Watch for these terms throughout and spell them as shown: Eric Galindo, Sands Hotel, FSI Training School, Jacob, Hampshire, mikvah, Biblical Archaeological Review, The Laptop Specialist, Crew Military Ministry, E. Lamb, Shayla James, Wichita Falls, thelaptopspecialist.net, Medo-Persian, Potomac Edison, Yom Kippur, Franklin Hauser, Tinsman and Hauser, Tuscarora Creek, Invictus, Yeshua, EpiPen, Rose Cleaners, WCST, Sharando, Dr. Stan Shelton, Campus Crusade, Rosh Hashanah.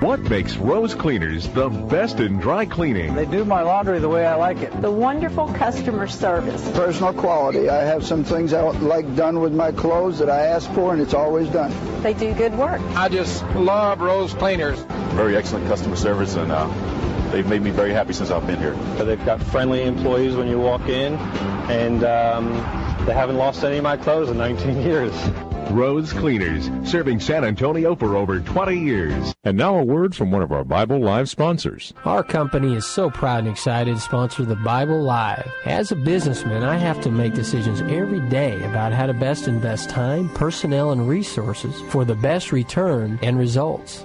What makes Rose Cleaners the best in dry cleaning? They do my laundry the way I like it. The wonderful customer service. Personal quality. I have some things I like done with my clothes that I ask for, and it's always done. They do good work. I just love Rose Cleaners. Very excellent customer service, and they've made me very happy since I've been here. They've got friendly employees when you walk in, and they haven't lost any of my clothes in 19 years. Rose Cleaners, serving San Antonio for over 20 years. And now a word from one of our Bible Live sponsors. Our company is so proud and excited to sponsor the Bible Live. As a businessman, I have to make decisions every day about how to best invest time, personnel, and resources for the best return and results.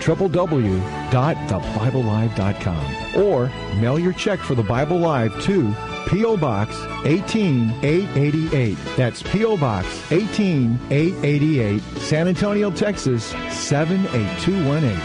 www.thebiblelive.com, or mail your check for the Bible Live to P.O. Box 18888. That's P.O. Box 18888, San Antonio, Texas 78218.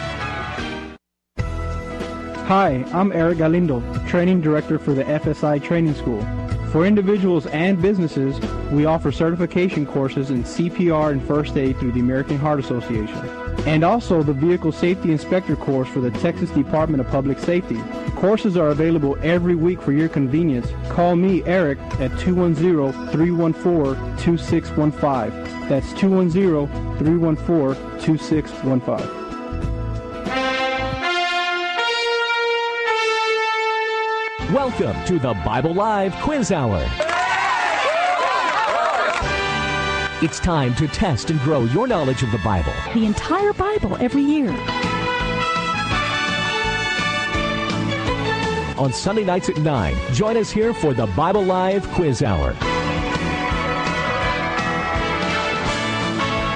Hi, I'm Eric Galindo, Training Director for the FSI Training School. For individuals and businesses, we offer certification courses in CPR and first aid through the American Heart Association, and also the Vehicle Safety Inspector course for the Texas Department of Public Safety. Courses are available every week for your convenience. Call me, Eric, at 210-314-2615. That's 210-314-2615. Welcome to the Bible Live Quiz Hour. It's time to test and grow your knowledge of the Bible. The entire Bible every year. On Sunday nights at 9, join us here for the Bible Live Quiz Hour.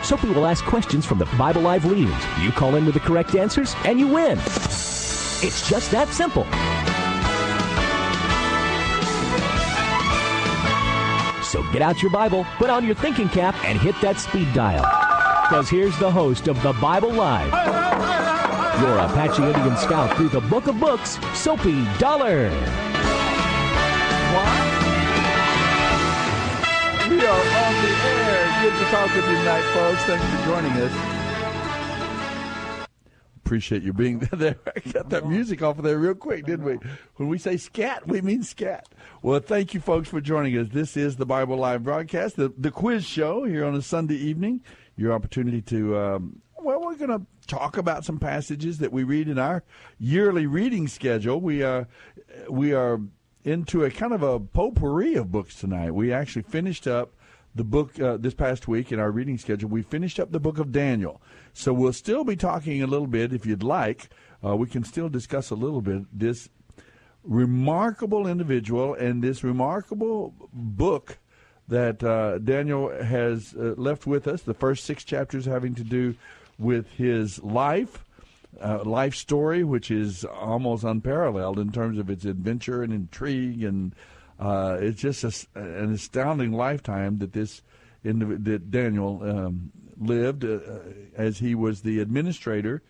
Soapy will ask questions from the Bible Live readings. You call in with the correct answers and you win. It's just that simple. So get out your Bible, put on your thinking cap, and hit that speed dial. Because here's the host of the Bible Live, your Apache Indian scout through the book of books, Soapy Dollar. What? We are on the air. Good to talk with you tonight, folks. Thanks for joining us. Appreciate you being there. I got that music off of there real quick, didn't we? When we say scat, we mean scat. Well, thank you, folks, for joining us. This is the Bible Live broadcast, the quiz show here on a Sunday evening. Your opportunity to, we're going to talk about some passages that we read in our yearly reading schedule. We are into a kind of a potpourri of books tonight. We actually finished up the book this past week in our reading schedule. We finished up the book of Daniel. So we'll still be talking a little bit, if you'd like. We can still discuss a little bit this remarkable individual and this remarkable book that Daniel has left with us, the first 6 chapters having to do with his life story, which is almost unparalleled in terms of its adventure and intrigue, and it's just an astounding lifetime that that Daniel lived as he was the administrator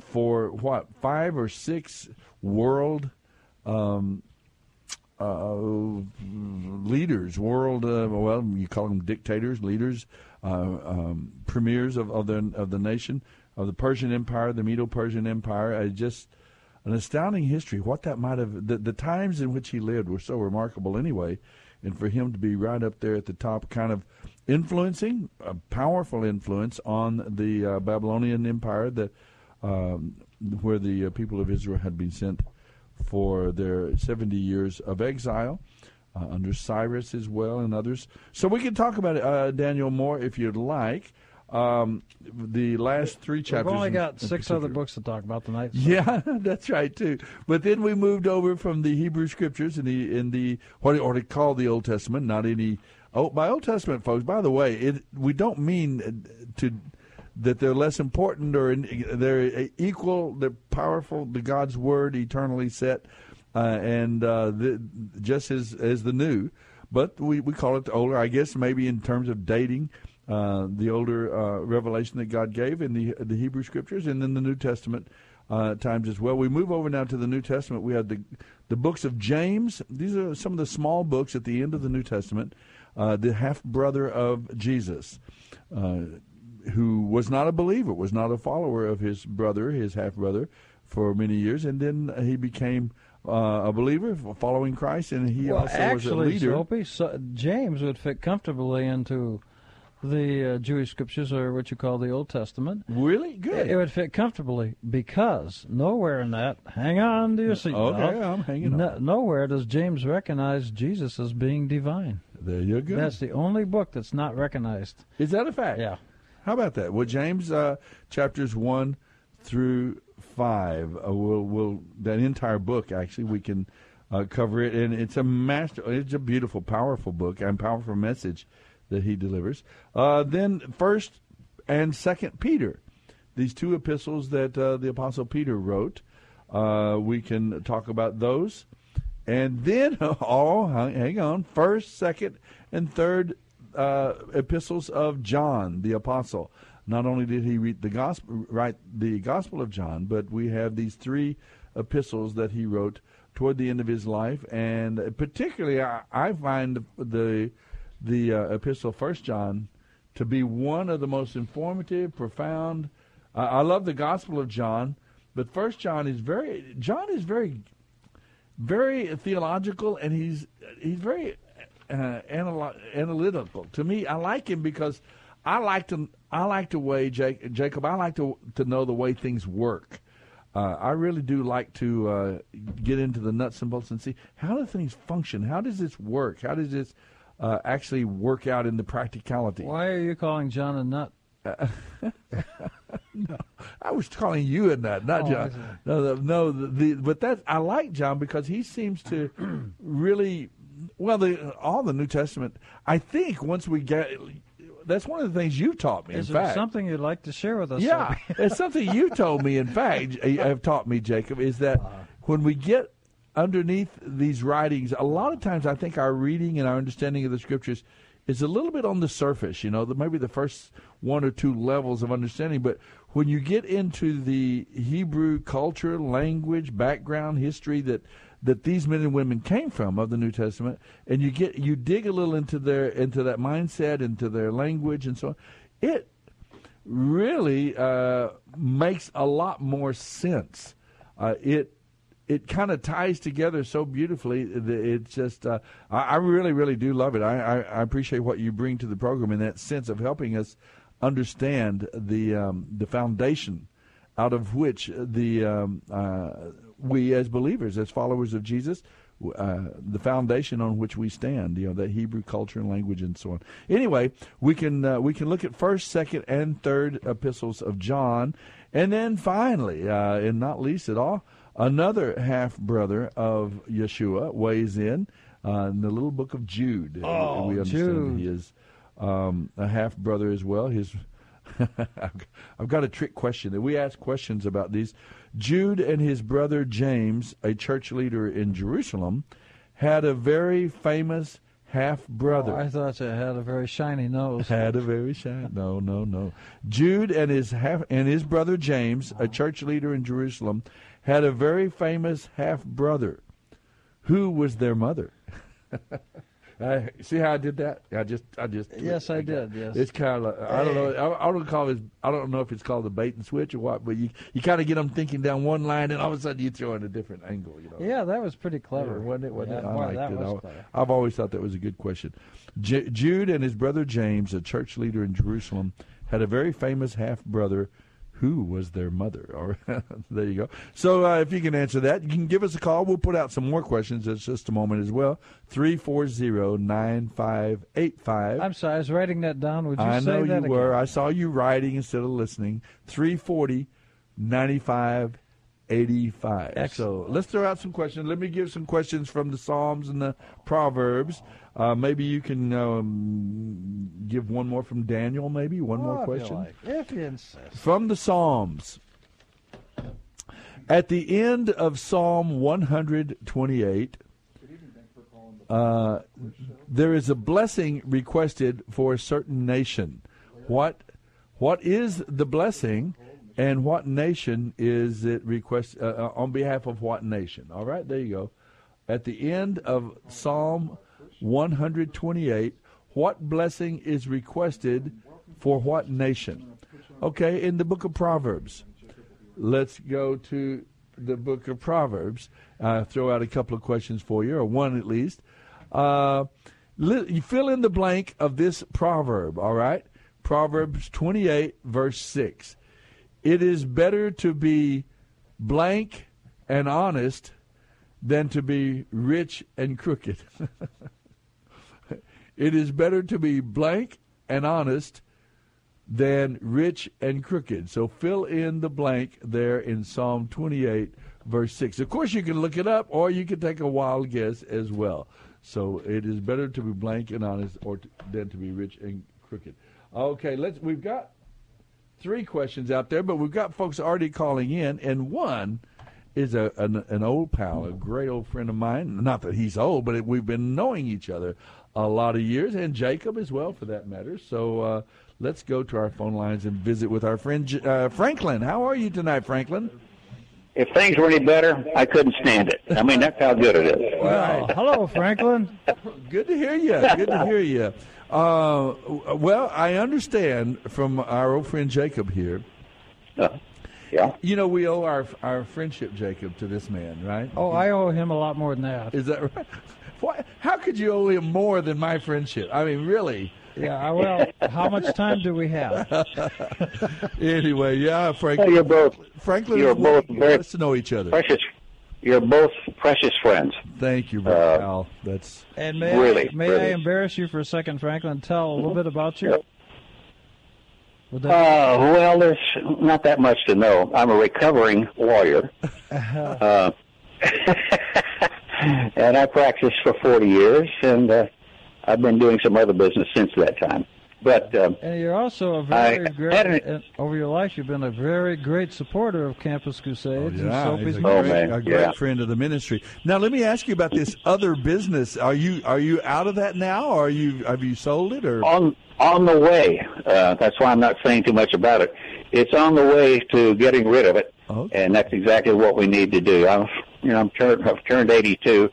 for what, 5 or 6 world leaders, you call them dictators, leaders, premiers of the nation, of the Persian Empire, the Medo-Persian Empire. Just an astounding history. What that might have, the times in which he lived were so remarkable anyway, and for him to be right up there at the top, kind of influencing, a powerful influence on the Babylonian Empire, where the people of Israel had been sent for their 70 years of exile under Cyrus as well and others. So we can talk about it, Daniel, more if you'd like. The last three chapters. We've only got six other books to talk about tonight. So. Yeah, that's right too. But then we moved over from the Hebrew Scriptures in the what they already call the Old Testament. Not any. Oh, by Old Testament, folks. By the way, we don't mean that they're less important or they're equal. They're powerful. The God's Word eternally set, just as the new. But we call it the older. I guess maybe in terms of dating. The older revelation that God gave in the Hebrew Scriptures and then the New Testament times as well. We move over now to the New Testament. We have the books of James. These are some of the small books at the end of the New Testament. The half-brother of Jesus, who was not a believer, was not a follower of his brother, his half-brother, for many years. And then he became a believer following Christ, and he was a leader. Soapy, James would fit comfortably into... the Jewish scriptures, or what you call the Old Testament. Really? Good. It would fit comfortably because nowhere in that, hang on to your seat. Okay, I'm hanging on. Nowhere does James recognize Jesus as being divine. There you go. That's the only book that's not recognized. Is that a fact? Yeah. How about that? Well, James chapters 1 through 5, we'll that entire book, actually, we can cover it. And it's a beautiful, powerful book and powerful message that he delivers. Then 1st and 2nd Peter, these two epistles that the Apostle Peter wrote. We can talk about those. And then, hang on, 1st, 2nd, and 3rd epistles of John, the Apostle. Not only did he write the Gospel of John, but we have these three epistles that he wrote toward the end of his life. And particularly, I find the epistle 1 John to be one of the most informative, profound. I love the Gospel of John, but 1 John is very, very theological, and he's very analytical. To me, I like him because I like to know the way things work. I really do like to get into the nuts and bolts and see how do things function. How does this work? How does this actually work out in the practicality. Why are you calling John a nut? No, I was calling you a nut, not John. I like John because he seems to really, all the New Testament, I think once we get, that's one of the things you taught me, in fact. Is there something you'd like to share with us? Yeah, it's something you told me, in fact, have taught me, Jacob, is that when we get underneath these writings, a lot of times I think our reading and our understanding of the Scriptures is a little bit on the surface, maybe the first one or two levels of understanding. But when you get into the Hebrew culture, language, background, history that these men and women came from of the New Testament, and you dig a little into that mindset, into their language, and so on, it really makes a lot more sense. It kind of ties together so beautifully. It's just, I really, really do love it. I appreciate what you bring to the program in that sense of helping us understand the foundation out of which we as believers, as followers of Jesus, the foundation on which we stand. That Hebrew culture and language and so on. Anyway, we can look at 1st, 2nd, and 3rd epistles of John, and then finally, and not least at all. Another half-brother of Yeshua weighs in the little book of Jude. We understand Jude. He is a half-brother as well. I've got a trick question that we ask questions about these. Jude and his brother James, a church leader in Jerusalem, had a very famous half-brother. I thought it had a very shiny nose. No. Jude and his brother James, a church leader in Jerusalem, had a very famous half-brother who was their mother. See how I did that? I just. Yes, I did. Yes. It's kind of. I don't know. I don't know if it's called the bait and switch or what, but you kind of get them thinking down one line, and all of a sudden you throw in a different angle. Yeah, that was pretty clever, wasn't it? Clever. I've always thought that was a good question. Jude and his brother James, a church leader in Jerusalem, had a very famous half-brother who was their mother? Or there you go. So if you can answer that, you can give us a call. We'll put out some more questions in just a moment as well. 340-9585. I'm sorry, I was writing that down. Would you say that again? I know you were. I saw you writing instead of listening. 340-9585. Excellent. So let's throw out some questions. Let me give some questions from the Psalms and the Proverbs. Maybe you can give one more from Daniel, maybe? One more question? Like, if you insist. From the Psalms. At the end of Psalm 128, there is a blessing requested for a certain nation. What is the blessing, and what nation is it requested, on behalf of what nation? All right, there you go. At the end of Psalm 128, what blessing is requested for what nation? Okay, in the book of Proverbs. Let's go to the book of Proverbs. Throw out a couple of questions for you, or one at least. You fill in the blank of this proverb, all right? Proverbs 28, verse 6. It is better to be blank and honest than to be rich and crooked. It is better to be blank and honest than rich and crooked. So fill in the blank there in Psalm 28, verse 6. Of course, you can look it up, or you can take a wild guess as well. So it is better to be blank and honest than to be rich and crooked. Okay, we've got three questions out there, but we've got folks already calling in, and one is an old pal, a great old friend of mine. Not that he's old, but we've been knowing each other a lot of years, and Jacob as well, for that matter. So let's go to our phone lines and visit with our friend Franklin. How are you tonight, Franklin? If things were any better, I couldn't stand it. I mean, that's how good it is. Wow. Hello, Franklin. Good to hear you. Good to hear you. Well, I understand from our old friend Jacob here. Yeah. You know, we owe our friendship, Jacob, to this man, right? Oh, I owe him a lot more than that. Is that right? Why, how could you owe him more than my friendship? I mean, really. Yeah, well, how much time do we have? Anyway, yeah, Franklin. Well, you're both very nice to know each other. Precious. You're both precious friends. Thank you, brother Al. That's and may I embarrass you for a second, Franklin? Tell a little bit about you. Well, there's not that much to know. I'm a recovering lawyer, and I practiced for 40 years, and I've been doing some other business since that time. But and you're also a very great, over your life, you've been a very great supporter of Campus Crusade. Oh, yeah, and Soapy's a great friend of the ministry. Now, let me ask you about this other business. Are you out of that now? Or have you sold it? Or on the way. That's why I'm not saying too much about it. It's on the way to getting rid of it, and that's exactly what we need to do. I've turned 82.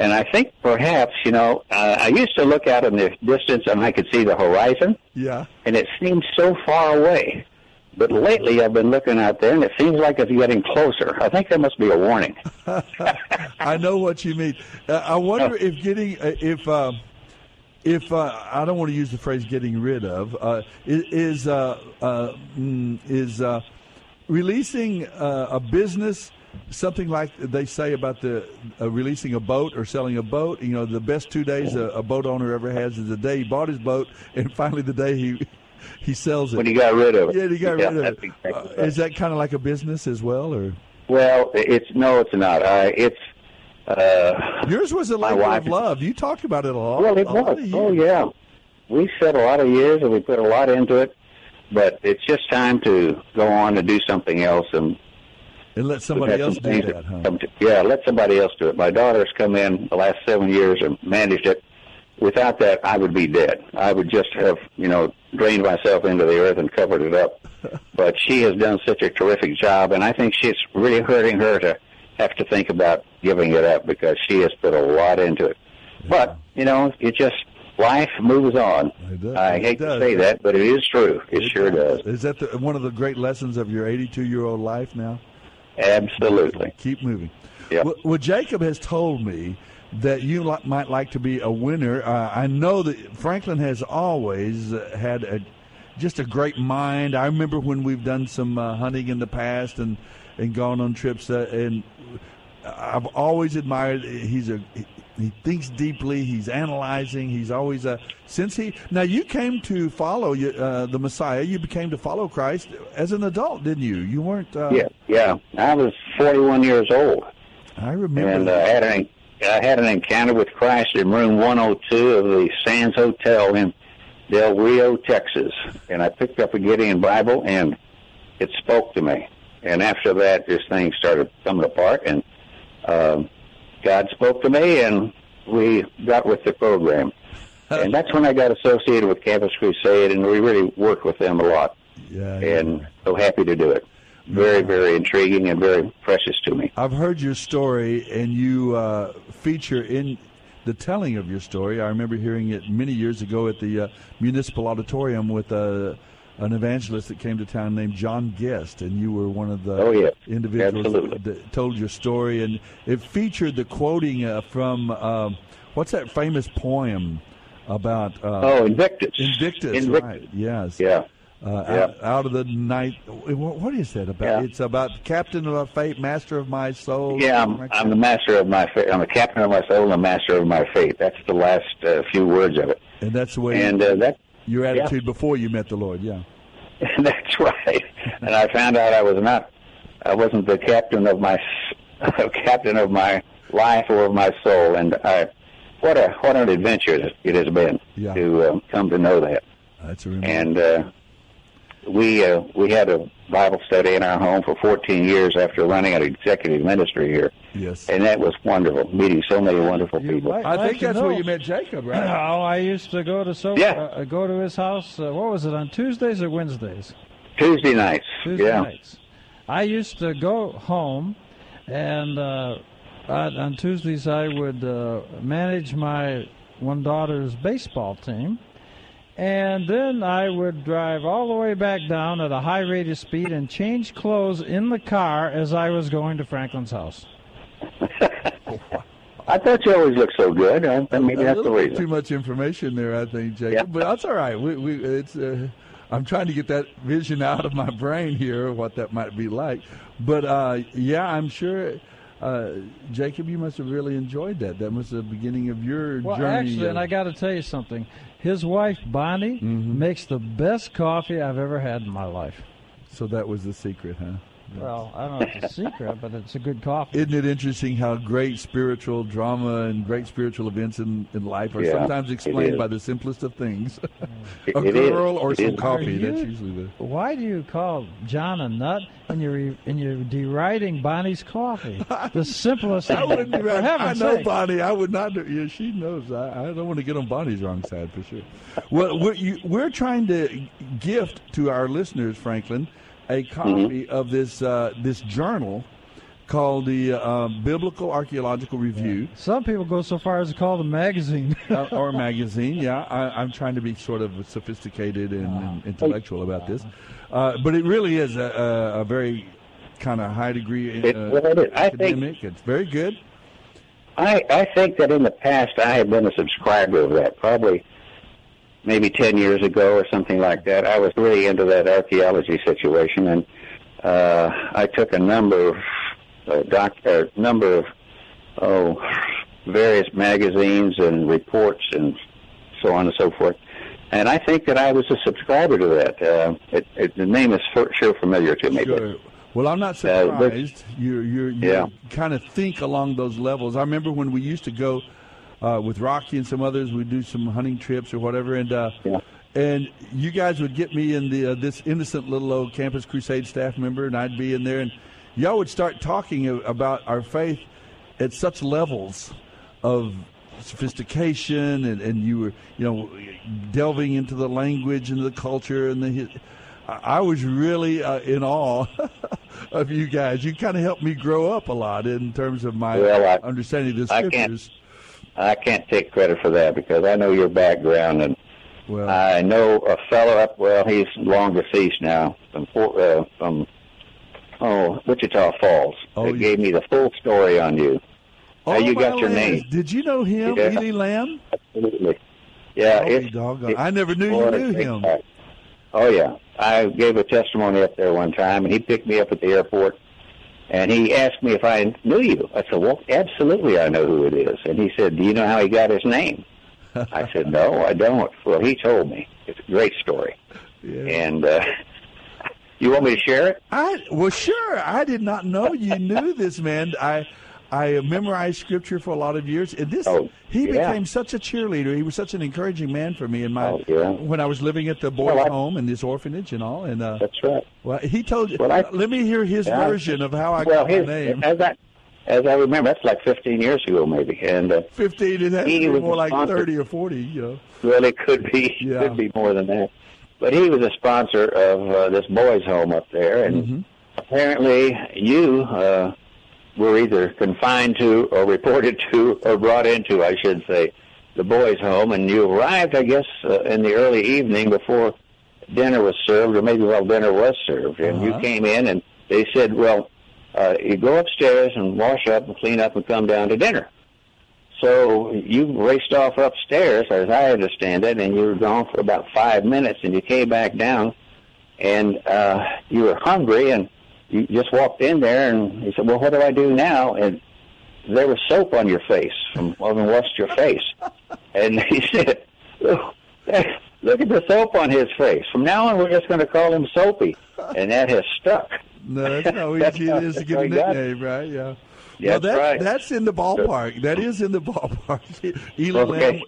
And I think perhaps, I used to look out in the distance and I could see the horizon. Yeah. And it seemed so far away. But lately I've been looking out there and it seems like it's getting closer. I think there must be a warning. I know what you mean. I wonder if I don't want to use the phrase getting rid of, is releasing a business. Something like they say about the releasing a boat or selling a boat. You know, the best 2 days a boat owner ever has is the day he bought his boat and finally the day he sells it. When he got rid of it. Yeah, he got rid of it. Exactly right. Is that kind of like a business as well, or? Well, it's not. Yours was a labor of love. You talked about it a lot. Well, it was. Oh, yeah. We spent a lot of years and we put a lot into it, but it's just time to go on and do something else and let somebody else do that, huh? Yeah, let somebody else do it. My daughter's come in the last 7 years and managed it. Without that, I would be dead. I would just have, drained myself into the earth and covered it up. But she has done such a terrific job, and I think it's really hurting her to have to think about giving it up because she has put a lot into it. Yeah. But, it just... Life moves on. I hate to say that, but it is true. It sure does. Is that one of the great lessons of your 82-year-old life now? Absolutely. Keep moving. Yep. Well, Jacob has told me that you might like to be a winner. I know that Franklin has always had a just a great mind. I remember when we've done some hunting in the past and gone on trips, and I've always admired he thinks deeply. He's analyzing. He's always now you came to follow the Messiah. You became to follow Christ as an adult, didn't you? You weren't. Yeah. I was 41 years old. I remember. And I had an encounter with Christ in room 102 of the Sands Hotel in Del Rio, Texas. And I picked up a Gideon Bible, and it spoke to me. And after that, this thing started coming apart, and God spoke to me, and we got with the program. And that's when I got associated with Campus Crusade, and we really worked with them a lot. Yeah, and so happy to do it. Very, very intriguing and very precious to me. I've heard your story, and you feature in the telling of your story. I remember hearing it many years ago at the Municipal Auditorium with an evangelist that came to town named John Guest, and you were one of the individuals that told your story. And it featured the quoting from, what's that famous poem about? Invictus. Invictus, right, yes. Yeah. Out of the night. What is that about? Yeah. It's about captain of my fate, master of my soul. Yeah, I'm the master of my fate. I'm the captain of my soul and the master of my fate. That's the last few words of it. And that's the way your attitude before you met the Lord, yeah. That's right. And I found out I wasn't the captain of my life or of my soul. And what an adventure it has been to come to know that. That's a remarkable. And we had a Bible study in our home for 14 years after running an executive ministry here. Yes. And that was wonderful, meeting so many wonderful people. I think that's where you met Jacob, right? Oh, I used to go to his house, what was it, on Tuesdays or Wednesdays? Tuesday nights. Tuesday nights. I used to go home, and on Tuesdays I would manage my one daughter's baseball team. And then I would drive all the way back down at a high rate of speed and change clothes in the car as I was going to Franklin's house. I thought you always looked so good. Maybe that's the reason. Too much information there, I think, Jacob. Yeah. But that's all right. I'm trying to get that vision out of my brain here, what that might be like. But, I'm sure... Jacob, you must have really enjoyed that. That was the beginning of your journey. Well, actually, and I got to tell you something. His wife, Bonnie, makes the best coffee I've ever had in my life. So that was the secret, huh? Well, I don't know if it's a secret, but it's a good coffee. Isn't it interesting how great spiritual drama and great spiritual events in life are sometimes explained by the simplest of things? A girl or some coffee. That's usually the... Why do you call John a nut and you're deriding Bonnie's coffee? The simplest thing. I know Bonnie. I would not. She knows. I don't want to get on Bonnie's wrong side for sure. Well, we're trying to gift to our listeners, Franklin, a copy of this journal called the Biblical Archaeological Review. Yeah. Some people go so far as to call it a magazine. Or magazine, yeah. I'm trying to be sort of sophisticated and intellectual about this. But it really is a very kind of high degree academic. It's very good. I think that in the past I had been a subscriber of that, probably maybe 10 years ago or something like that. I was really into that archaeology situation, and I took a number of various magazines and reports and so on and so forth. And I think that I was a subscriber to that. The name is sure familiar to me. Sure. But, well, I'm not surprised. You kind of think along those levels. I remember when we used to go with Rocky and some others, we'd do some hunting trips or whatever, and you guys would get me in the this innocent little old Campus Crusade staff member, and I'd be in there, and y'all would start talking about our faith at such levels of sophistication, and you were delving into the language and the culture, and I was really in awe of you guys. You kind of helped me grow up a lot in terms of my understanding of the scriptures. I can't take credit for that because I know your background, and I know a fellow he's long deceased now, from Wichita Falls, that gave me the full story on you. How you got your name. Did you know him, E. Lamb? Absolutely. Yeah. I never knew you knew him. Oh, yeah. I gave a testimony up there one time, and he picked me up at the airport, and he asked me if I knew you. I said, well, absolutely I know who it is. And he said, do you know how he got his name? I said, no, I don't. Well, he told me. It's a great story. Yeah. And you want me to share it? Well, sure. I did not know you knew this man. I memorized Scripture for a lot of years. And this, he became such a cheerleader. He was such an encouraging man for me in my when I was living at the boys' home and this orphanage and all. And that's right. Well, he told you. Well, let me hear his version of how I got my name. As I remember, that's like 15 years ago, maybe. And 15, and that's more like 30 or 40. You know. Well, it could be. Yeah. Could be more than that. But he was a sponsor of this boys' home up there, and apparently you. Were either confined to or reported to or brought into, I should say, the boys' home. And you arrived, I guess, in the early evening before dinner was served, or maybe while dinner was served. And you came in, and they said, well, you go upstairs and wash up and clean up and come down to dinner. So you raced off upstairs, as I understand it, and you were gone for about 5 minutes, and you came back down, and you were hungry, and you just walked in there, and he said, well, what do I do now? And there was soap on your face. I mean, what's your face? And he said, look at the soap on his face. From now on, we're just going to call him Soapy. And that has stuck. No, that's how easy it is to get a nickname, right? Yeah. Well, that's in the ballpark. That is in the ballpark. Lamb,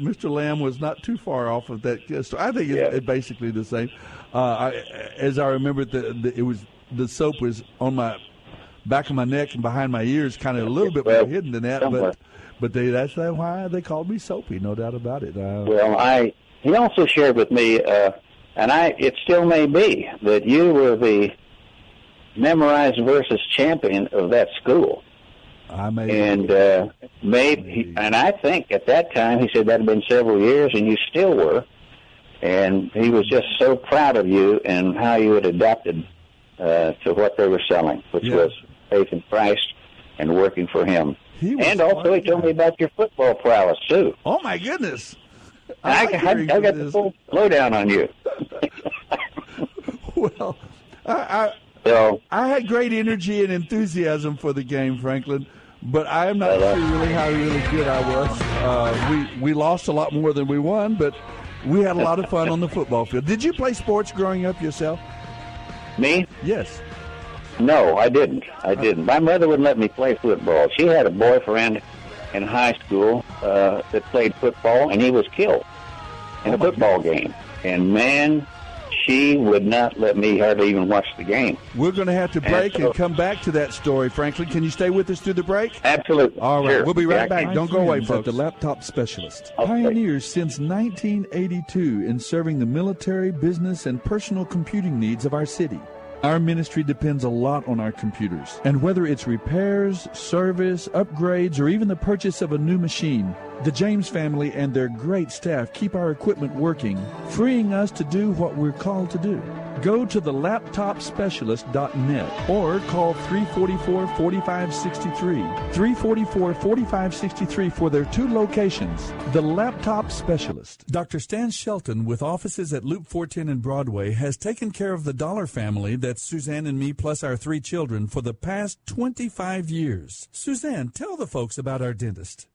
Mr. Lamb was not too far off of that. So I think it's basically the same. As I remember, it was... The soap was on my back of my neck and behind my ears, kind of a little bit more hidden than that. Somewhere. But that's why they called me Soapy, no doubt about it. He also shared with me, it still may be that you were the memorized verses champion of that school. And I think at that time he said that had been several years, and you still were. And he was just so proud of you and how you had adapted. To what they were selling, which was faith in Christ and working for him. And also he told me about your football prowess, too. Oh, my goodness. I got the full lowdown on you. Well, I had great energy and enthusiasm for the game, Franklin, but I am not sure really how really good I was. We lost a lot more than we won, but we had a lot of fun on the football field. Did you play sports growing up yourself? Me? Yes. No, I didn't. My mother wouldn't let me play football. She had a boyfriend in high school that played football, and he was killed in a football game. And, man, she would not let me hardly even watch the game. We're going to have to break and come back to that story, Franklin. Can you stay with us through the break? Absolutely. All right. Sure. We'll be right back. Don't go away, folks. The Laptop Specialist. Pioneers since 1982 in serving the military, business, and personal computing needs of our city. Our ministry depends a lot on our computers, and whether it's repairs, service, upgrades, or even the purchase of a new machine, the James family and their great staff keep our equipment working, freeing us to do what we're called to do. Go to thelaptopspecialist.net or call 344-4563, 344-4563 for their two locations, The Laptop Specialist. Dr. Stan Shelton, with offices at Loop 410 and Broadway, has taken care of the Dollar family, that's Suzanne and me plus our three children, for the past 25 years. Suzanne, tell the folks about our dentist.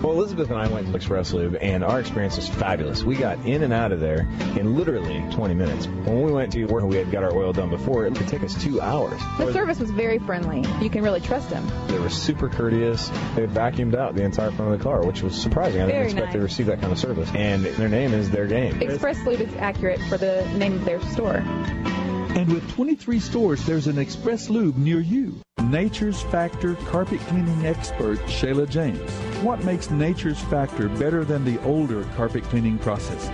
Well, Elizabeth and I went to Express Lube, and our experience was fabulous. We got in and out of there in literally 20 minutes. When we went to where we had got our oil done before, it could take us 2 hours. The service was very friendly. You can really trust them. They were super courteous. They vacuumed out the entire front of the car, which was surprising. I didn't expect to receive that kind of service. And their name is their game. Express Lube is accurate for the name of their store. And with 23 stores, there's an Express Lube near you. Nature's Factor carpet cleaning expert Shayla James. What makes Nature's Factor better than the older carpet cleaning processes?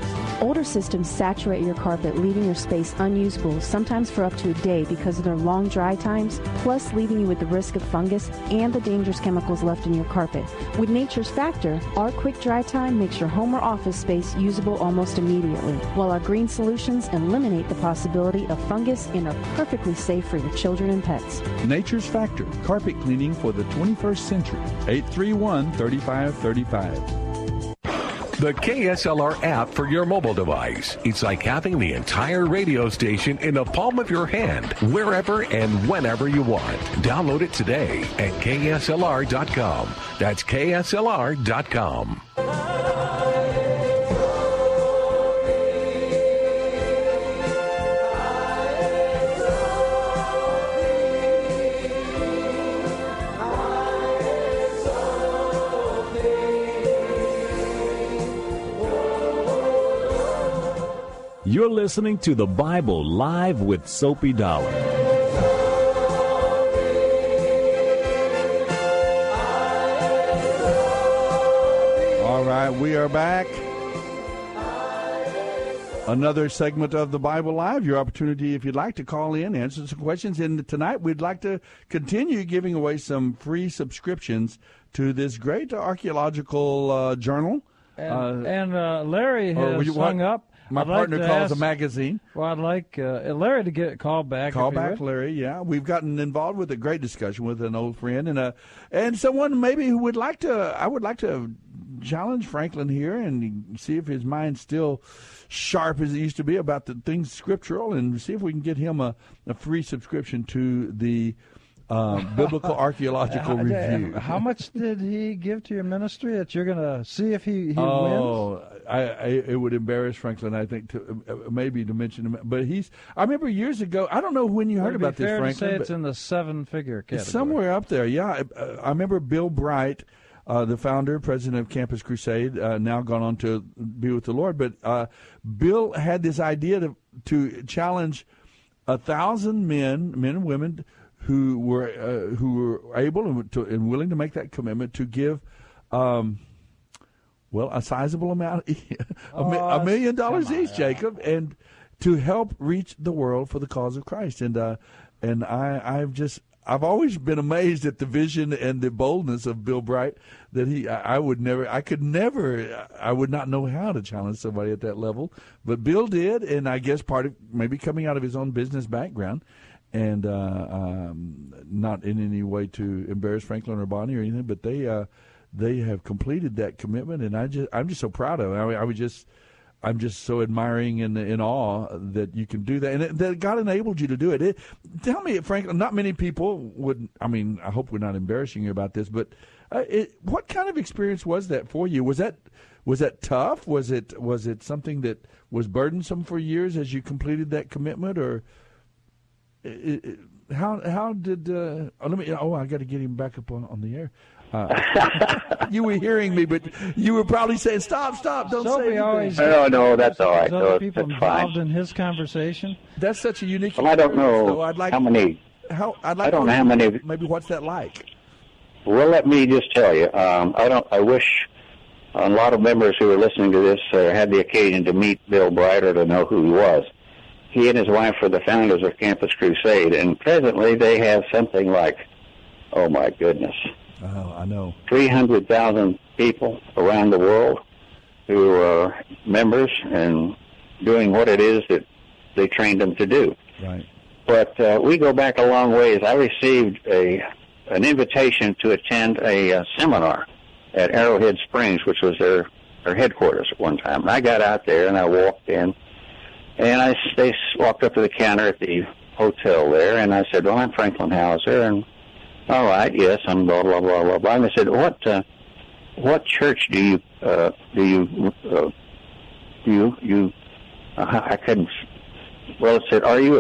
Older systems saturate your carpet, leaving your space unusable, sometimes for up to a day because of their long dry times, plus leaving you with the risk of fungus and the dangerous chemicals left in your carpet. With Nature's Factor, our quick dry time makes your home or office space usable almost immediately, while our green solutions eliminate the possibility of fungus and are perfectly safe for your children and pets. Nature's Factor, carpet cleaning for the 21st century. 831-3535. The KSLR app for your mobile device. It's like having the entire radio station in the palm of your hand, wherever and whenever you want. Download it today at KSLR.com. That's KSLR.com. You're listening to The Bible Live with Soapy Dollar. All right, we are back. Another segment of The Bible Live, your opportunity if you'd like to call in, answer some questions. And tonight we'd like to continue giving away some free subscriptions to this great archaeological journal. And Larry has hung up. My partner calls a magazine. Well, I'd like Larry to get a call back. Call back, Larry, yeah. We've gotten involved with a great discussion with an old friend and someone maybe who would like to, I would like to challenge Franklin here and see if his mind's still sharp as it used to be about the things scriptural, and see if we can get him a free subscription to the Biblical Archaeological Review. How much did he give to your ministry that you're going to see if he wins? It would embarrass Franklin, I think, to maybe to mention him. But I remember years ago, I don't know when you heard about this, Franklin. Would be fair to say it's in the seven-figure category. It's somewhere up there, yeah. I remember Bill Bright, the founder, president of Campus Crusade, now gone on to be with the Lord. But Bill had this idea to challenge 1,000 men and women, who were able and willing to make that commitment to give, a sizable amount, $1 million each, yeah. Jacob, and to help reach the world for the cause of Christ. I've always been amazed at the vision and the boldness of Bill Bright that I would not know how to challenge somebody at that level, but Bill did, and I guess part of maybe coming out of his own business background. And not in any way to embarrass Franklin or Bonnie or anything, but they have completed that commitment, and I'm just so proud of it. I'm just so admiring and in awe that you can do that, and that God enabled you to do it. Tell me, Franklin, not many people would. I mean, I hope we're not embarrassing you about this, but what kind of experience was that for you? Was that tough? Was it something that was burdensome for years as you completed that commitment, or? I got to get him back up on the air. You were hearing me, but you were probably saying, "Stop! Don't say anything." No, that's all right. Other people involved in his conversation. That's such a unique. Well, I don't know how many. I don't know how many. Maybe what's that like? Well, let me just tell you. I wish a lot of members who are listening to this had the occasion to meet Bill Bright or to know who he was. He and his wife are the founders of Campus Crusade, and presently they have something like, oh my goodness, I know, 300,000 people around the world who are members and doing what it is that they trained them to do. Right. But we go back a long ways. I received an invitation to attend a seminar at Arrowhead Springs, which was their headquarters at one time. And I got out there and I walked in. And they walked up to the counter at the hotel there, and I said, "Well, I'm Franklin Hauser, and all right, yes, I'm blah blah blah blah blah." And they said, "What church I couldn't. Well, it said, "Are you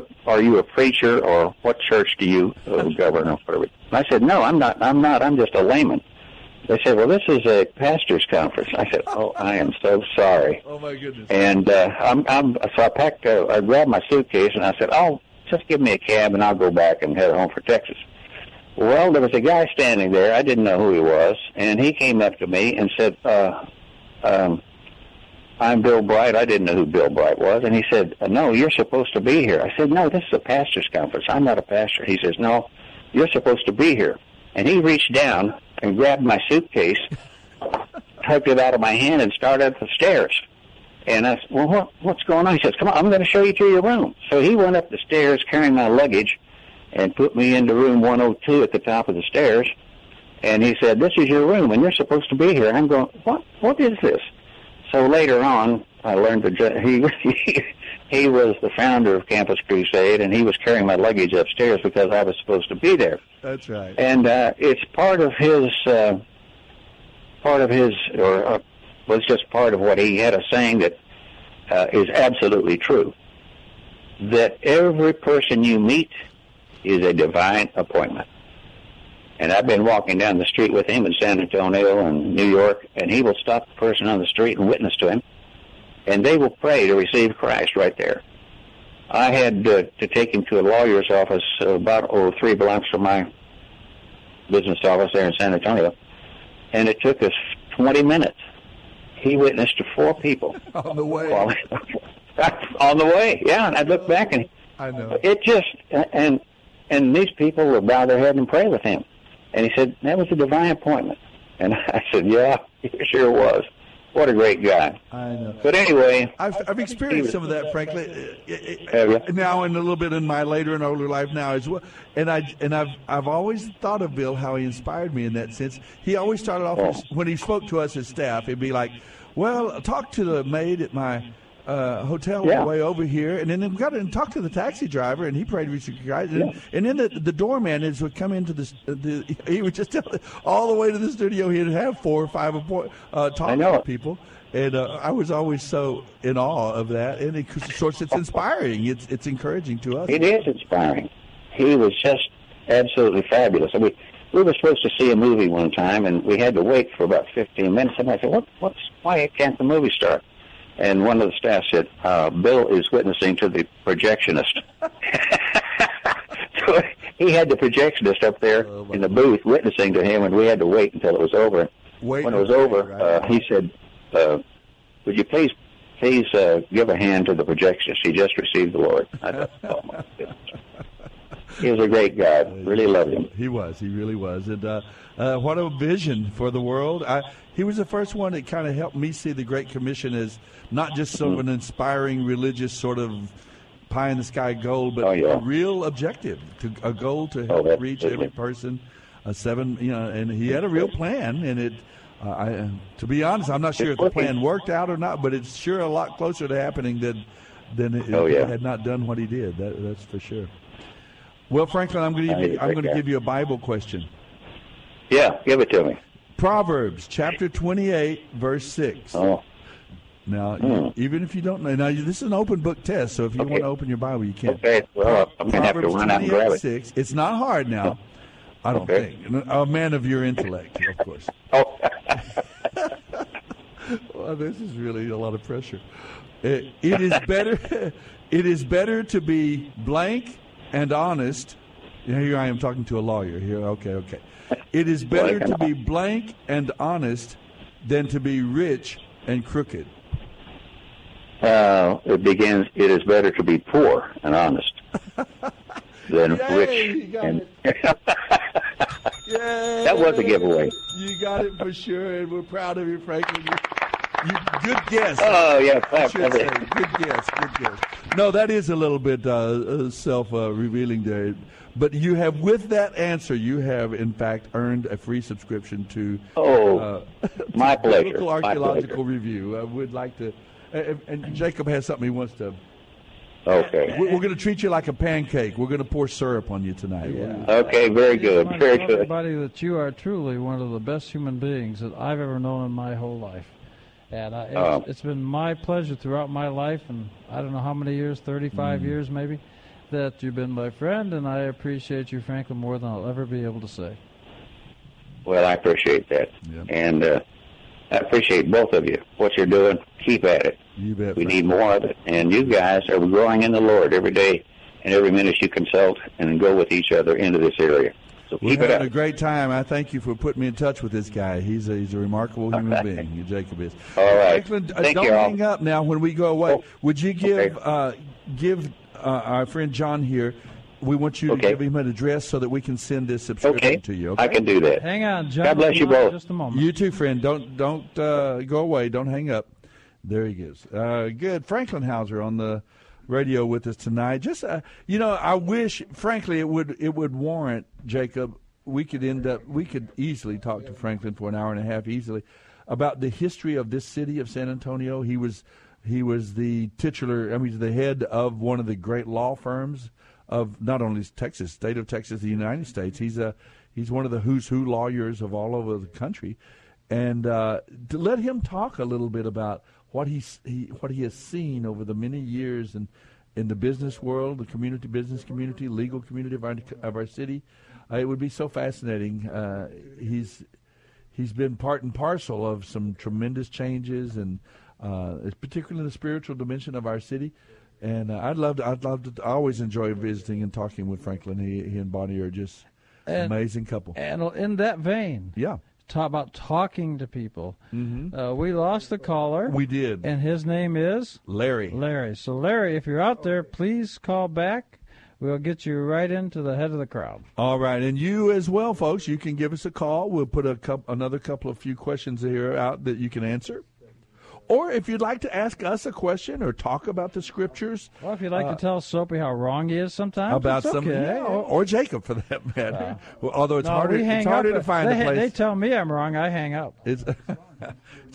a preacher, or what church do you govern or whatever?" And I said, "No, I'm not. I'm just a layman." They said, "Well, this is a pastor's conference." I said, "Oh, I am so sorry." Oh my goodness! And so I packed. I grabbed my suitcase and I said, "Oh, just give me a cab and I'll go back and head home for Texas." Well, there was a guy standing there. I didn't know who he was, and he came up to me and said, I'm Bill Bright. I didn't know who Bill Bright was. And he said, no, you're supposed to be here. I said, no, this is a pastor's conference. I'm not a pastor. He says, no, you're supposed to be here. And he reached down and grabbed my suitcase, tugged it out of my hand, and started up the stairs. And I said, well, what's going on? He says, come on, I'm going to show you to your room. So he went up the stairs carrying my luggage and put me into room 102 at the top of the stairs. And he said, this is your room, and you're supposed to be here. And I'm going, what is this? So later on, I learned that he was the founder of Campus Crusade, and he was carrying my luggage upstairs because I was supposed to be there. That's right. And it's part of what he had a saying that is absolutely true, that every person you meet is a divine appointment. And I've been walking down the street with him in San Antonio and New York, and he will stop the person on the street and witness to him, and they will pray to receive Christ right there. I had to take him to a lawyer's office about 3 blocks from my business office there in San Antonio, and it took us 20 minutes. He witnessed to 4 people. On the way. On the way, yeah. And I look back, and I know. It just, and these people would bow their head and pray with him. And he said, that was a divine appointment. And I said, yeah, it sure was. What a great guy. I know. But anyway. I've experienced some of that, frankly, now and a little bit in my later and older life now as well. And, I've always thought of Bill, how he inspired me in that sense. He always started off, when he spoke to us as staff, he'd be like, well, talk to the maid at my hotel on the way over here, and then we got in, talked to the taxi driver, and he prayed with you guys, and then the doorman would come into the he would just tell all the way to the studio. He'd have 4 or 5 talking to people, and I was always so in awe of that. And of course, it's inspiring. It's encouraging to us. It is inspiring. He was just absolutely fabulous. I mean, we were supposed to see a movie one time, and we had to wait for about 15 minutes. And I said, why can't the movie start? And one of the staff said, Bill is witnessing to the projectionist. So he had the projectionist up there in the booth witnessing to him, and we had to wait until it was over. When it was over, he said, would you please give a hand to the projectionist? He just received the Lord. I thought, oh, my goodness. He was a great guy. Really loved him. He was. He really was. And what a vision for the world. He was the first one that kind of helped me see the Great Commission as not just sort of an inspiring religious sort of pie-in-the-sky goal, but a real objective, a goal to help reach every person. And he had a real plan. And to be honest, I'm not sure if the plan worked out or not, but it's sure a lot closer to happening than if he had not done what he did. That's for sure. Well, Franklin, I'm going to give you a Bible question. Yeah, give it to me. Proverbs chapter 28, verse 6. Oh. Now, even if you don't know, now this is an open book test, so if you want to open your Bible, you can. Okay, well, I'm going to have to run out and grab it. 6. It's not hard now, I don't think. A man of your intellect, of course. Oh. Well, this is really a lot of pressure. It is better to be blank and honest. Here I am talking to a lawyer here. Okay. It is better to be blank and honest than to be rich and crooked. It is better to be poor and honest than rich. That was a giveaway. You got it for sure, and we're proud of you, Franklin. Good guess. Oh, yeah. Good guess. No, that is a little bit self-revealing there. But you have, with that answer, in fact, earned a free subscription to my pleasure. Biblical Archaeological Review. I would like to, and Jacob has something he wants to. Okay. We're going to treat you like a pancake. We're going to pour syrup on you tonight. Yeah. Okay, very good. Very good. Everybody, that you are truly one of the best human beings that I've ever known in my whole life. And it's been my pleasure throughout my life, and I don't know how many years, 35 years maybe, that you've been my friend, and I appreciate you, Franklin, more than I'll ever be able to say. Well, I appreciate that. Yep. And I appreciate both of you. What you're doing, keep at it. You bet. We need more of it. And you guys are growing in the Lord every day and every minute you consult and go with each other into this area. So we're having a great time. I thank you for putting me in touch with this guy. He's a remarkable human being, Jacob is. All right. Franklin, don't hang up now when we go away. Oh, would you give our friend John here, we want you to give him an address so that we can send this subscription to you. Okay? I can do that. Hang on, John. God bless you both. Just a moment. You too, friend. Don't go away. Don't hang up. There he goes. Good. Franklin Hauser on the radio with us tonight. Just I wish, frankly, it would warrant, Jacob, we could easily talk to Franklin for an hour and a half easily about the history of this city of San Antonio. He was the the head of one of the great law firms of not only Texas, state of Texas, the United States. He's one of the who's who lawyers of all over the country, and to let him talk a little bit about what he has seen over the many years in the business world, the community, business community, legal community of our city. It would be so fascinating. He's been part and parcel of some tremendous changes, and particularly the spiritual dimension of our city. And I'd love to. I always enjoy visiting and talking with Franklin. He and Bonnie are just an amazing couple. And in that vein, yeah. Talk about talking to people. Mm-hmm. We lost the caller. We did. And his name is? Larry. So, Larry, if you're out there, please call back. We'll get you right into the head of the crowd. All right. And you as well, folks. You can give us a call. We'll put another couple of questions here out that you can answer. Or if you'd like to ask us a question or talk about the Scriptures. Well, if you'd like to tell Soapy how wrong he is sometimes, or Jacob, for that matter. Although it's harder to find a place. They tell me I'm wrong, I hang up. It's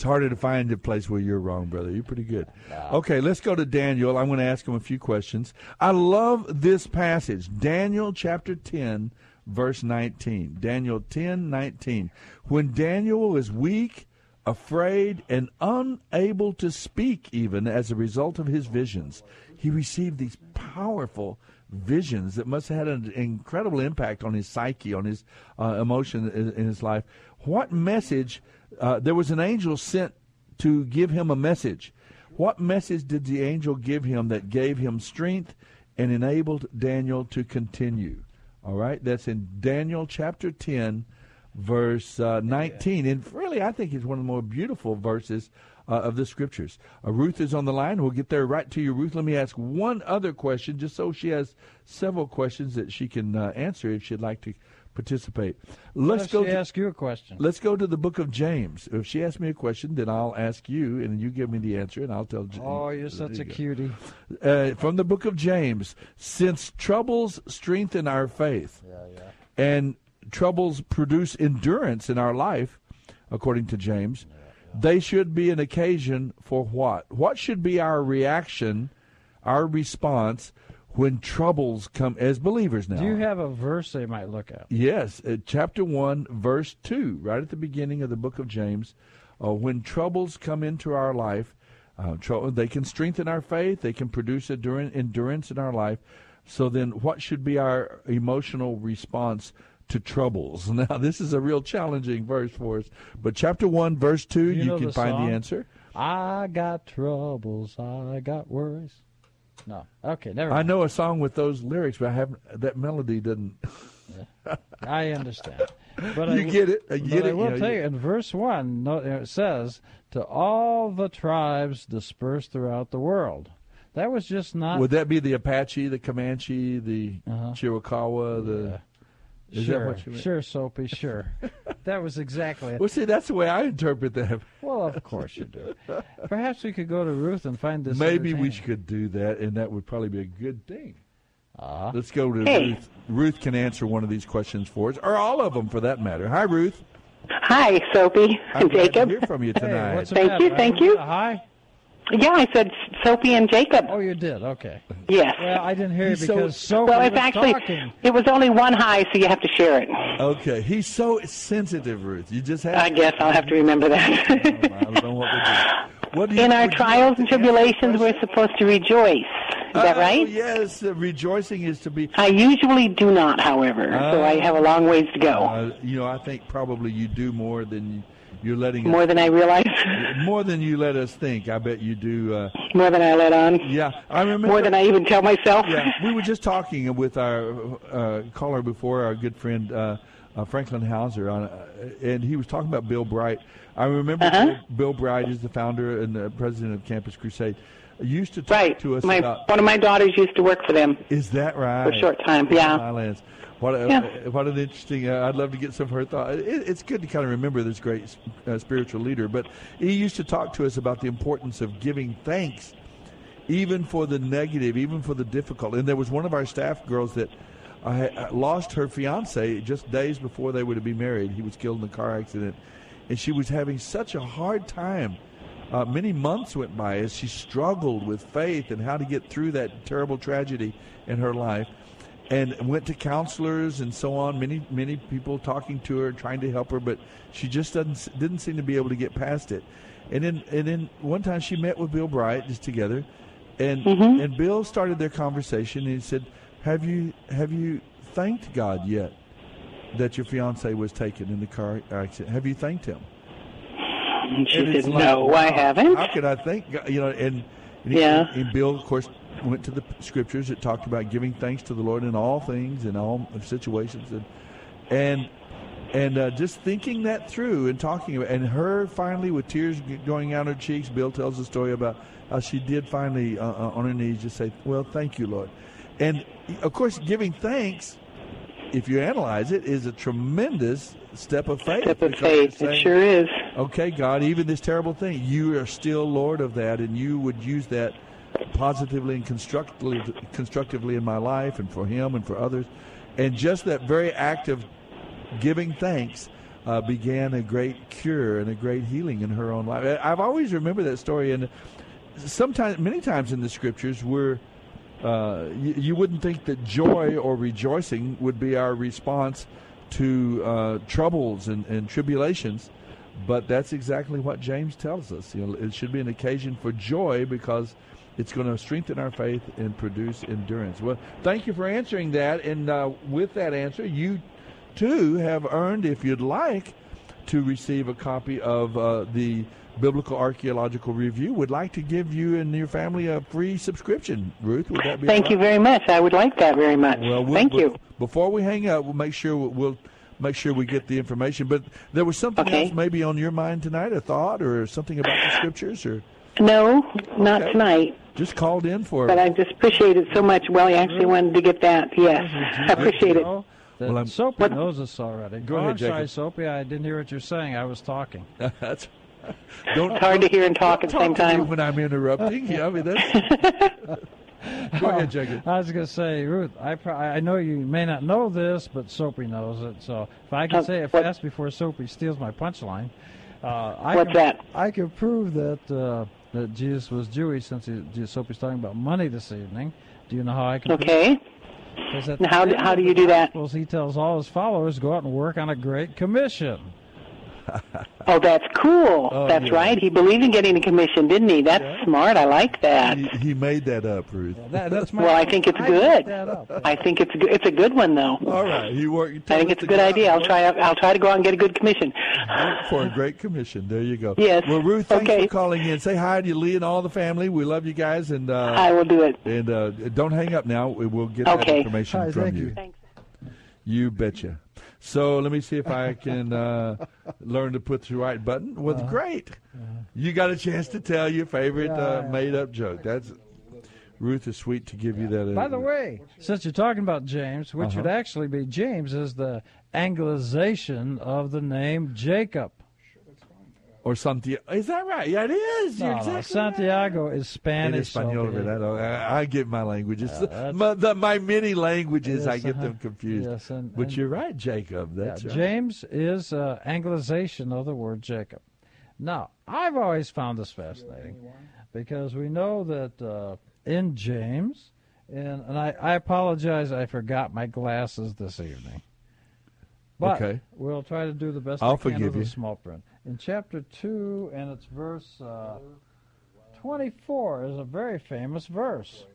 harder to find a place where you're wrong, brother. You're pretty good. No. Okay, let's go to Daniel. I'm going to ask him a few questions. I love this passage, Daniel chapter 10, verse 19. Daniel 10, 19. When Daniel was weak, afraid, and unable to speak even as a result of his visions. He received these powerful visions that must have had an incredible impact on his psyche, on his emotion in his life. What message? There was an angel sent to give him a message. What message did the angel give him that gave him strength and enabled Daniel to continue? All right, that's in Daniel chapter 10, verse 19, and really I think it's one of the more beautiful verses of the Scriptures. Ruth is on the line. We'll get there right to you, Ruth. Let me ask one other question, just so she has several questions that she can answer if she'd like to participate. Ask you a question. Let's go to the book of James. If she asks me a question, then I'll ask you, and you give me the answer, and I'll tell James. Oh, you're such a cutie. From the book of James, since troubles strengthen our faith, and troubles produce endurance in our life, according to James, they should be an occasion for what? What should be our reaction, our response, when troubles come as believers now? Do you have a verse they might look at? Yes, chapter 1, verse 2, right at the beginning of the book of James. When troubles come into our life, they can strengthen our faith, they can produce endurance in our life. So then what should be our emotional response to troubles? Now, this is a real challenging verse for us, but chapter 1, verse 2, you can find the answer. I got troubles, I got worries. No. Okay, never mind. I know a song with those lyrics, but I haven't, that melody doesn't. Yeah, I understand. But you get it. I will tell you, in verse 1, it says, to all the tribes dispersed throughout the world. That was just not... Would that be the Apache, the Comanche, the Chiricahua, the... Yeah. Is that what you mean? Sure, Soapy, sure. That was exactly it. Well, see, that's the way I interpret that. Well, of course you do. Perhaps we could go to Ruth and find this. Maybe we could do that, and that would probably be a good thing. Let's go to Ruth. Ruth can answer one of these questions for us, or all of them for that matter. Hi, Ruth. Hi, Soapy and Jacob. Glad to hear from you tonight. Hey, thank you. Hi. Yeah, I said Soapy and Jacob. Oh, you did? Okay. Yes. Well, I didn't hear you because Soapy was actually talking. It was only one high, so you have to share it. Okay. He's so sensitive, Ruth. You just have to. I guess I'll have to remember that. I don't know what we do. In our trials and tribulations, we're supposed to rejoice. Is that right? Yes, rejoicing is to be... I usually do not, however, so I have a long ways to go. I think probably you do more than... You're letting more than I realize. More than you let us think. I bet you do. More than I let on. Yeah, I remember. More than I even tell myself. Yeah, we were just talking with our caller before, our good friend Franklin Hauser, and he was talking about Bill Bright. I remember Bill Bright is the founder and the president of Campus Crusade. Used to talk to us about. One of my daughters used to work for them. Is that right? For a short time, yeah. What an interesting, I'd love to get some of her thoughts. It's good to kind of remember this great spiritual leader, but he used to talk to us about the importance of giving thanks, even for the negative, even for the difficult. And there was one of our staff girls that lost her fiancé just days before they were to be married. He was killed in a car accident, and she was having such a hard time. Many months went by as she struggled with faith and how to get through that terrible tragedy in her life, and went to counselors and so on, many people talking to her, trying to help her, but she just didn't seem to be able to get past it. And then one time she met with Bill Bright, just together, and and Bill started their conversation, and he said, have you thanked God yet that your fiancé was taken in the car accident? Have you thanked him? And she said, no, wow, I haven't. How could I thank God? You know, and Bill, of course, went to the scriptures that talked about giving thanks to the Lord in all things and all situations, and just thinking that through and talking about, and her finally with tears going down her cheeks, Bill tells the story about how she did finally on her knees just say, well, thank you, Lord. And of course, giving thanks, if you analyze it, is a tremendous step of faith. Step of faith, saying, it sure is. Okay, God, even this terrible thing, you are still Lord of that, and you would use that positively and constructively in my life and for him and for others. And just that very act of giving thanks began a great cure and a great healing in her own life. I've always remembered that story, and many times in the scriptures we're you wouldn't think that joy or rejoicing would be our response to troubles and tribulations, but that's exactly what James tells us. You know, it should be an occasion for joy because it's going to strengthen our faith and produce endurance. Well, thank you for answering that, and with that answer, you too have earned, if you'd like, to receive a copy of the Biblical Archaeological Review. Would like to give you and your family a free subscription. Ruth, would that be Thank you very much. I would like that very much. Well, thank you. Before we hang up, we'll make sure we get the information. But there was something else maybe on your mind tonight, a thought or something about the scriptures? Or No, not tonight. Just called in for it. But I just appreciate it so much. Well, I actually wanted to get that. Yes, I appreciate it. Well, Soapy knows us already. Go ahead, Jacob. Sorry, Soapy, I didn't hear what you're saying. I was talking. That's it's hard to hear and talk at the same time. When I'm interrupting, Go ahead, Jacob. I was going to say, Ruth, I know you may not know this, but Soapy knows it. So if I can say it fast before Soapy steals my punchline, I can prove that Jesus was Jewish, since Soapy's talking about money this evening. Do you know how I can? Okay. How do you do that? Well, he tells all his followers, go out and work on a great commission. Oh, that's cool. Oh, that's right. He believed in getting a commission, didn't he? That's smart. I like that. He made that up, Ruth. Yeah, that's my I think it's good. I think it's a good one, though. All right. I think it's a good idea. I'll try to go out and get a good commission. For a great commission. There you go. Yes. Well, Ruth, thanks for calling in. Say hi to Lee and all the family. We love you guys. And I will do it. And don't hang up now. We'll get that information from you. Thanks. You betcha. So let me see if I can learn to put the right button. Well, great. You got a chance to tell your favorite made-up joke. Ruth is sweet to give you that. By the way, since you're talking about James, which would actually be James is the Anglicization of the name Jacob. Or Santiago. Is that right? Yeah, it is. No, Santiago is Spanish. I get my languages. My many languages, I get them confused. Yes, but you're right, Jacob. That's right. James is Anglicization of the word Jacob. Now, I've always found this fascinating because we know that in James, and I apologize, I forgot my glasses this evening. But we'll try to do the best I can with the small print. In chapter 2, and it's verse 24, is a very famous verse.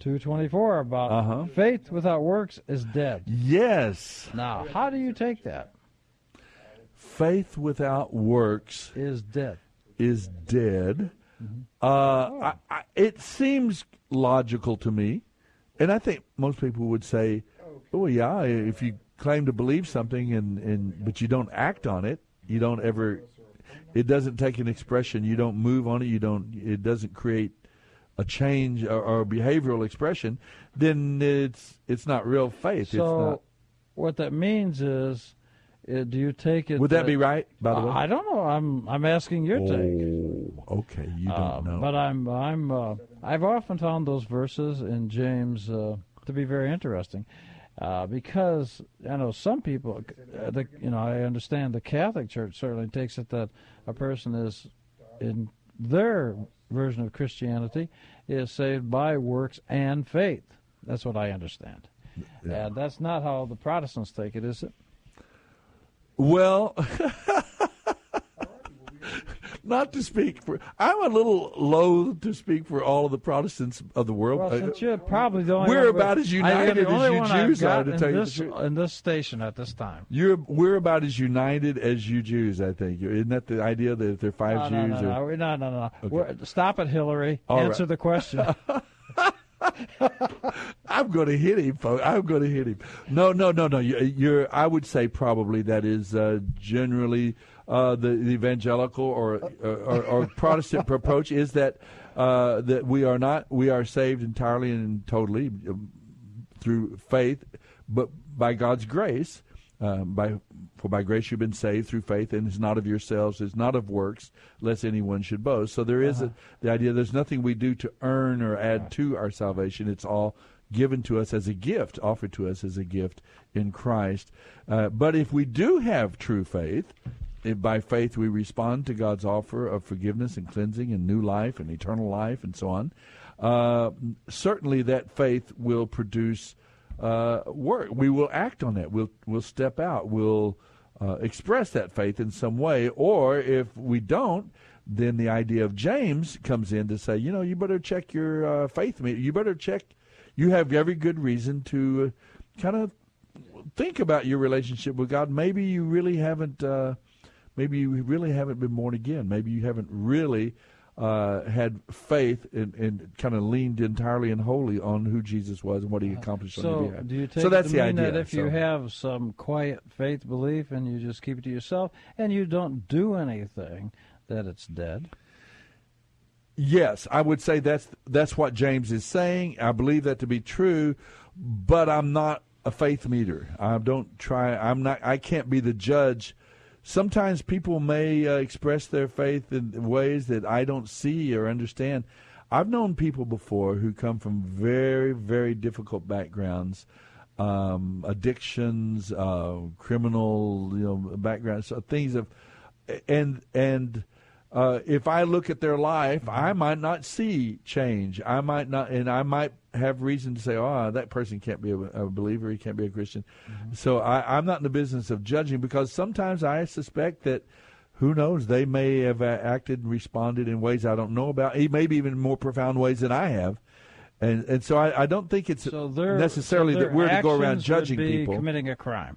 2:24 about faith without works is dead. Yes. Now, how do you take that? faith without works is dead. It seems logical to me, and I think most people would say, "Oh yeah, if you claim to believe something but you don't act on it, you don't ever. It doesn't take an expression. You don't move on it. You don't. It doesn't create a change or a behavioral expression. Then it's not real faith. So it's not. What that means is, do you take it? Would that be right? By the way, I don't know. I'm asking your take. Okay, you don't know. But I've often found those verses in James to be very interesting, because I know some people. I understand the Catholic Church certainly takes it that a person is, in their version of Christianity, is saved by works and faith. That's what I understand. Yeah. And that's not how the Protestants take it, is it? Well, not to speak for... I'm a little loath to speak for all of the Protestants of the world. Well, since you're probably the only we're one, about as united as you Jews are, to tell you the truth. In this station at this time. We're about as united as you Jews, I think. Isn't that the idea that if there are five Jews? No. Okay. Stop it, Hillary. All Answer right. the question. I'm going to hit him, folks. I'm going to hit him. No. You're. I would say probably that is generally the evangelical or Protestant approach is that we are saved entirely and totally through faith, but by God's grace. For by grace you've been saved through faith, and it's not of yourselves, it's not of works, lest anyone should boast. So there is the idea there's nothing we do to earn or add to our salvation. It's all given to us as a gift, offered to us as a gift in Christ. But if we do have true faith, if by faith we respond to God's offer of forgiveness and cleansing and new life and eternal life and so on, certainly that faith will produce work. We will act on that. We'll step out. We'll express that faith in some way. Or if we don't, then the idea of James comes in to say, you better check your faith meter. You better check. You have every good reason to kind of think about your relationship with God. Maybe you really haven't. Maybe you really haven't been born again. Maybe you haven't really had faith and kind of leaned entirely and wholly on who Jesus was and what he accomplished on your behalf. Do you take that's the idea. That if you have some quiet faith belief and you just keep it to yourself and you don't do anything, that it's dead? Yes, I would say that's what James is saying. I believe that to be true, but I'm not a faith meter. I don't try. I can't be the judge. Sometimes people may express their faith in ways that I don't see or understand. I've known people before who come from very, very difficult backgrounds, addictions, criminal, backgrounds, so things of, and if I look at their life, I might not see change. I might not, and I might have reason to say, that person can't be a believer, he can't be a Christian. Mm-hmm. So I'm not in the business of judging, because sometimes I suspect that, who knows, they may have acted and responded in ways I don't know about, maybe even more profound ways than I have. And so I don't think it's necessarily that we're to go around judging people. Committing a crime.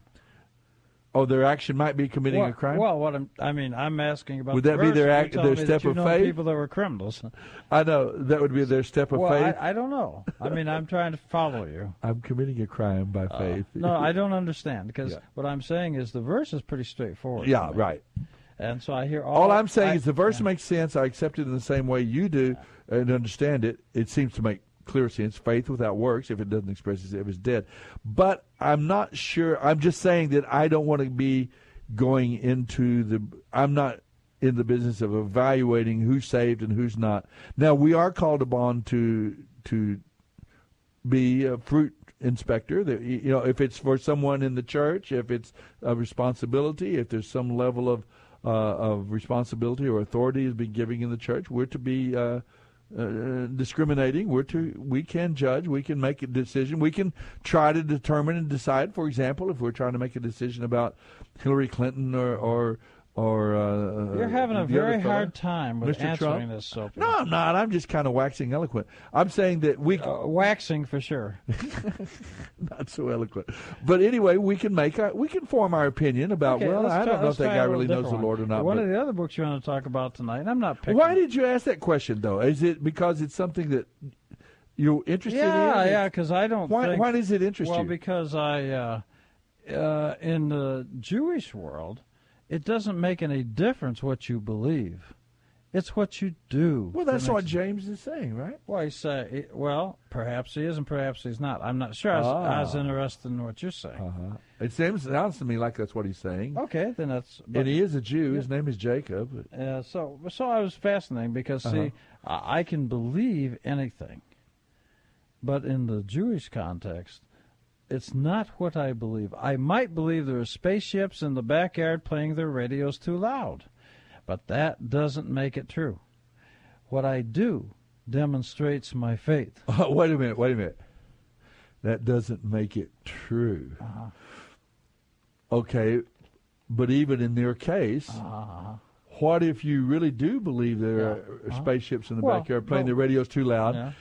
Oh, their action might be committing a crime? Well, I'm asking about... Would that be their step of faith? People that were criminals. I know. That would be their step of faith? I don't know. I'm trying to follow you. I'm committing a crime by faith. No, I don't understand, because what I'm saying is the verse is pretty straightforward. Yeah, right. And so I hear all I'm saying is the verse makes sense. I accept it in the same way you do and understand it. It seems to make clear sense. Faith without works, if it doesn't express itself, is dead. But I'm not sure. I'm just saying that I don't want to be going into the... I'm not in the business of evaluating who's saved and who's not. Now, we are called upon to be a fruit inspector. If it's for someone in the church, if it's a responsibility, if there's some level of responsibility or authority has been given in the church, we're to be... discriminating, we can judge, we can make a decision, we can try to determine and decide. For example, if we're trying to make a decision about Hillary Clinton or or you're having a very hard time with Mr. answering Trump? This, Soapy. No, I'm not. I'm just kind of waxing eloquent. I'm saying that we can... waxing for sure, not so eloquent. But anyway, we can form our opinion about. Okay, well, I don't know if that guy really knows the Lord or not. One of the other books you want to talk about tonight. And I'm not picking. Why did you ask that question though? Is it because it's something that you're interested in? Yeah, because I don't. Why does it interest you? Well, because I in the Jewish world. It doesn't make any difference what you believe. It's what you do. Well, that's what James is saying, right? Well, he's saying, well, perhaps he is and perhaps he's not. I'm not sure. I was interested in what you're saying. Uh-huh. It sounds to me like that's what he's saying. Okay, then that's... And he is a Jew. Yeah. His name is Jacob. So I was fascinated because, see, I can believe anything. But in the Jewish context... It's not what I believe. I might believe there are spaceships in the backyard playing their radios too loud, but that doesn't make it true. What I do demonstrates my faith. Oh, wait a minute. That doesn't make it true. Uh-huh. Okay, but even in their case, what if you really do believe there are spaceships in the backyard playing their radios too loud,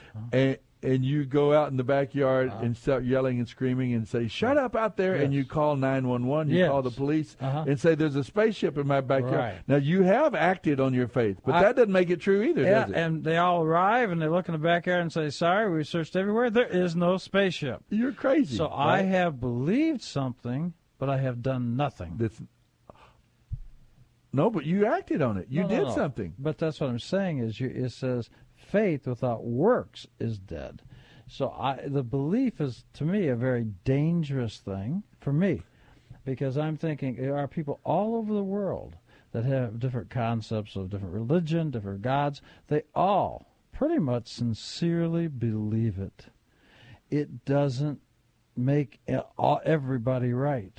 and you go out in the backyard and start yelling and screaming and say, shut up out there, and you call 911, you call the police, and say, there's a spaceship in my backyard. Right. Now, you have acted on your faith, but that doesn't make it true either, does it? And they all arrive, and they look in the backyard and say, sorry, we searched everywhere. There is no spaceship. You're crazy. So right? I have believed something, but I have done nothing. No, but you acted on it. You did something. But that's what I'm saying is it says... Faith without works is dead. So the belief is, to me, a very dangerous thing for me because I'm thinking there are people all over the world that have different concepts of different religion, different gods. They all pretty much sincerely believe it. It doesn't make everybody right.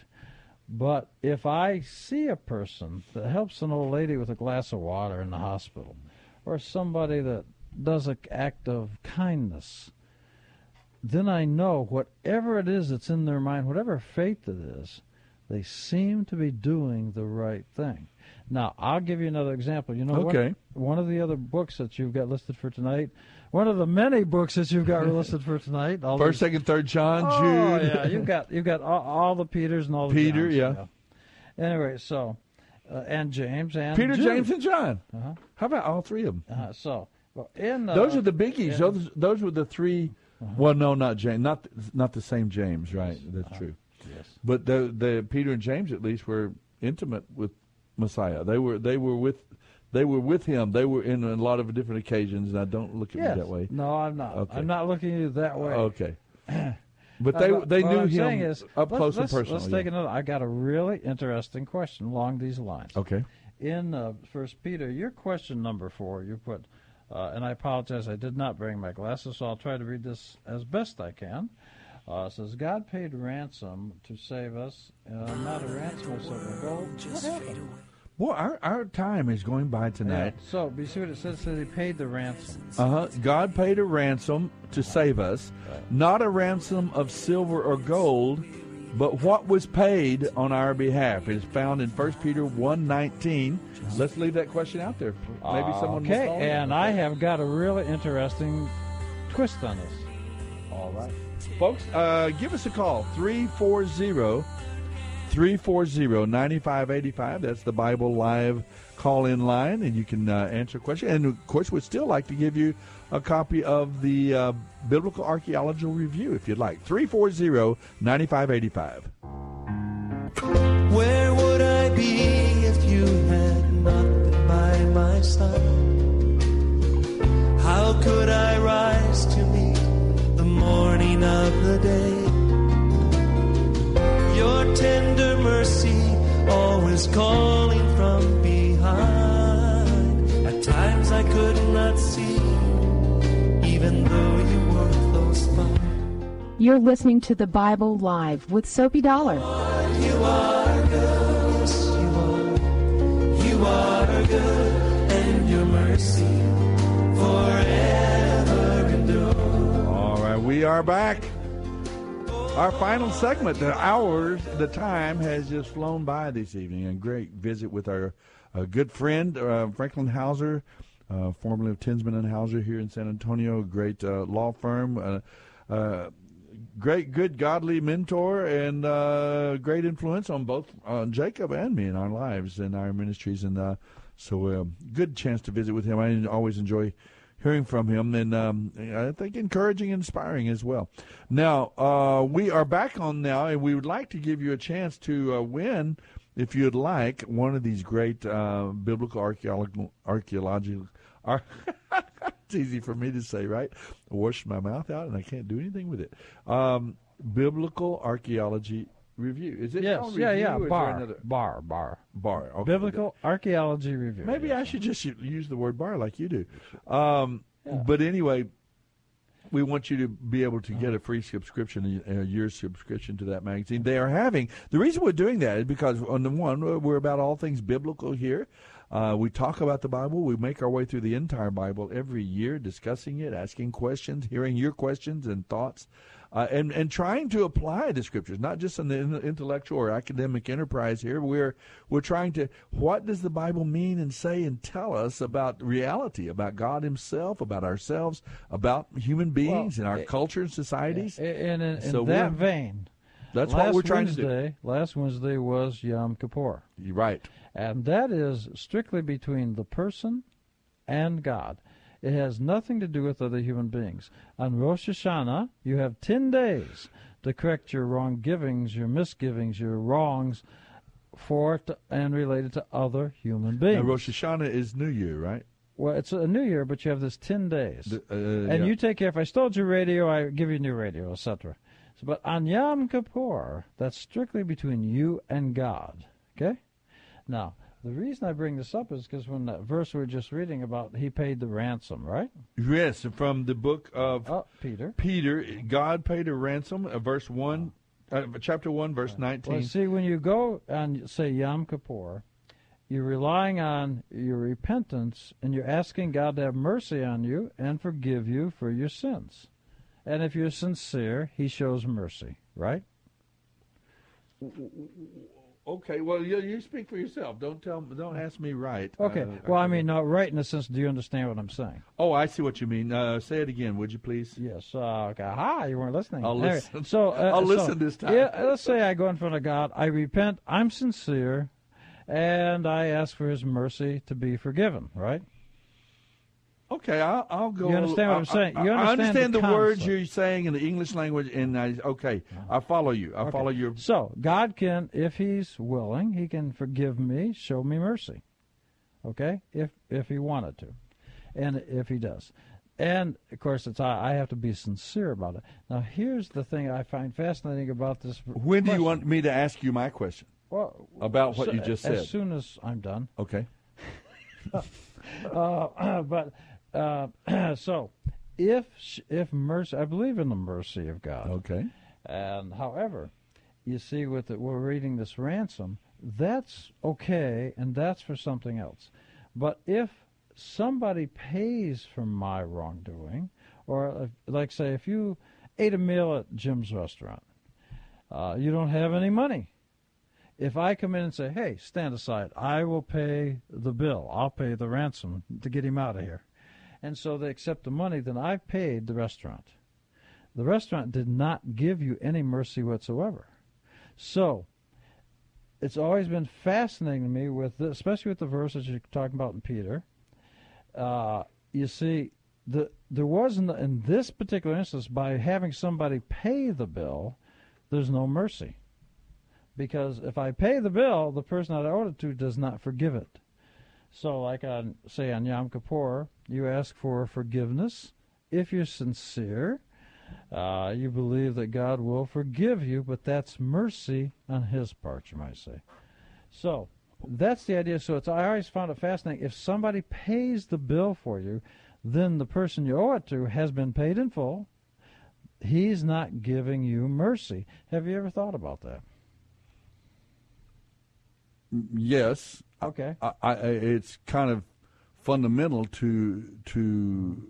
But if I see a person that helps an old lady with a glass of water in the hospital or somebody that does an act of kindness, then I know whatever it is that's in their mind, whatever faith it is, they seem to be doing the right thing. Now, I'll give you another example. You know, one of the other books that you've got listed for tonight, one of the many books that you've got listed for tonight. First, second, third John, Jude. Oh, yeah, you've got all the Peters and all the Peter, Johns. Yeah. Anyway, so, and James and Peter, Jude. James, and John. Uh-huh. How about all three of them? So... Well, those are the biggies. Those were the three. Uh-huh. Well, no, not James. Not the same James, right? Yes. That's true. Yes. But the Peter and James at least were intimate with Messiah. They were with him. They were in a lot of different occasions. And I don't look at me that way. No, I'm not. Okay. I'm not looking at you that way. Okay. But they knew him up close and personal. Let's take another. I got a really interesting question along these lines. Okay. In First Peter, your question number 4, you put. And I apologize, I did not bring my glasses, so I'll try to read this as best I can. It says, God paid ransom to save us, not a ransom of silver and gold. Just fade away. Well, our time is going by tonight. Yeah, so, you see what it says? It says he paid the ransom. God paid a ransom to save us, not a ransom of silver or gold, but what was paid on our behalf. It is found in 1 Peter 1:19. Let's leave that question out there. Maybe someone will call. And I have got a really interesting twist on this. All right. Folks, give us a call, 340-340-9585. That's the Bible Live call-in line, and you can answer a question. And, of course, we'd still like to give you a copy of the Biblical Archaeological Review, if you'd like. 340-9585. Where would I be if you had not been by my side? How could I rise to meet the morning of the day? Your tender mercy always calling from behind. At times I could not see, even though you were close by. You're listening to the Bible Live with Soapy Dollar. Lord, you are good, yes, you are good, and your mercy forever endures. All right, we are back. Our final segment. The time has just flown by this evening. A great visit with our good friend, Franklin Hauser, formerly of Tinsman and Hauser here in San Antonio, a great law firm, great, good, godly mentor, and great influence on both Jacob and me in our lives and our ministries. And so a good chance to visit with him. I always enjoy hearing from him, and I think encouraging and inspiring as well. Now, we are back on now, and we would like to give you a chance to win, if you'd like, one of these great biblical archaeological. It's easy for me to say, right? I wash my mouth out, and I can't do anything with it. Biblical Archaeology Review. Is it? Yes. Called Review? Yeah. Bar. Okay. Biblical Archaeology Review. Maybe I should just use the word bar like you do. But anyway, we want you to be able to get a free subscription, a year's subscription to that magazine. They are having, the reason we're doing that is because, on the one, we're about all things biblical here. We talk about the Bible. We make our way through the entire Bible every year, discussing it, asking questions, hearing your questions and thoughts, and trying to apply the Scriptures, not just in the intellectual or academic enterprise here. We're trying to, what does the Bible mean and say and tell us about reality, about God himself, about ourselves, about human beings and our culture and societies? In that vein, that's what we're trying to do. Last Wednesday was Yom Kippur. You're right. And that is strictly between the person and God. It has nothing to do with other human beings. On Rosh Hashanah, you have 10 days to correct your wrong givings, your misgivings, your wrongs, and related to other human beings. Now, Rosh Hashanah is New Year, right? Well, it's a New Year, but you have this 10 days. You take care. If I stole your radio, I give you a new radio, etc. So, but on Yom Kippur, that's strictly between you and God, okay? Now, the reason I bring this up is because when that verse we were just reading about, he paid the ransom, right? Yes, from the book of Peter. Peter, God paid a ransom, verse 1, chapter 1, verse 19. Well, see, when you go and say Yom Kippur, you're relying on your repentance, and you're asking God to have mercy on you and forgive you for your sins. And if you're sincere, he shows mercy, right? Okay, well, you speak for yourself. Don't ask me right. Okay, right in a sense, do you understand what I'm saying? Oh, I see what you mean. Say it again, would you please? Yes, okay. Aha, you weren't listening. I'll listen. Anyway, I'll listen this time. Yeah, let's say I go in front of God, I repent, I'm sincere, and I ask for his mercy to be forgiven, right? Okay, I'll go. You understand what I'm saying? I understand the words you're saying in the English language, and I follow you. I follow your. So God can, if he's willing, he can forgive me, show me mercy. Okay, if he wanted to, and if he does, and of course it's I have to be sincere about it. Now here's the thing I find fascinating about this. When do you want me to ask you my question? Well, about what you just said. As soon as I'm done. Okay. So, if mercy, I believe in the mercy of God. Okay. And however, you see, we're reading this ransom. That's okay, and that's for something else. But if somebody pays for my wrongdoing, or like say, if you ate a meal at Jim's restaurant, you don't have any money. If I come in and say, hey, stand aside, I will pay the bill. I'll pay the ransom to get him out of here. And so they accept the money, then I paid the restaurant. The restaurant did not give you any mercy whatsoever. So it's always been fascinating to me, with this, especially with the verses you're talking about in Peter. You see, there wasn't, in this particular instance, by having somebody pay the bill, there's no mercy. Because if I pay the bill, the person that I owe it to does not forgive it. So like on Yom Kippur, you ask for forgiveness. If you're sincere, you believe that God will forgive you, but that's mercy on his part, you might say. So that's the idea. So I always found it fascinating. If somebody pays the bill for you, then the person you owe it to has been paid in full. He's not giving you mercy. Have you ever thought about that? Yes. Okay. It's kind of fundamental to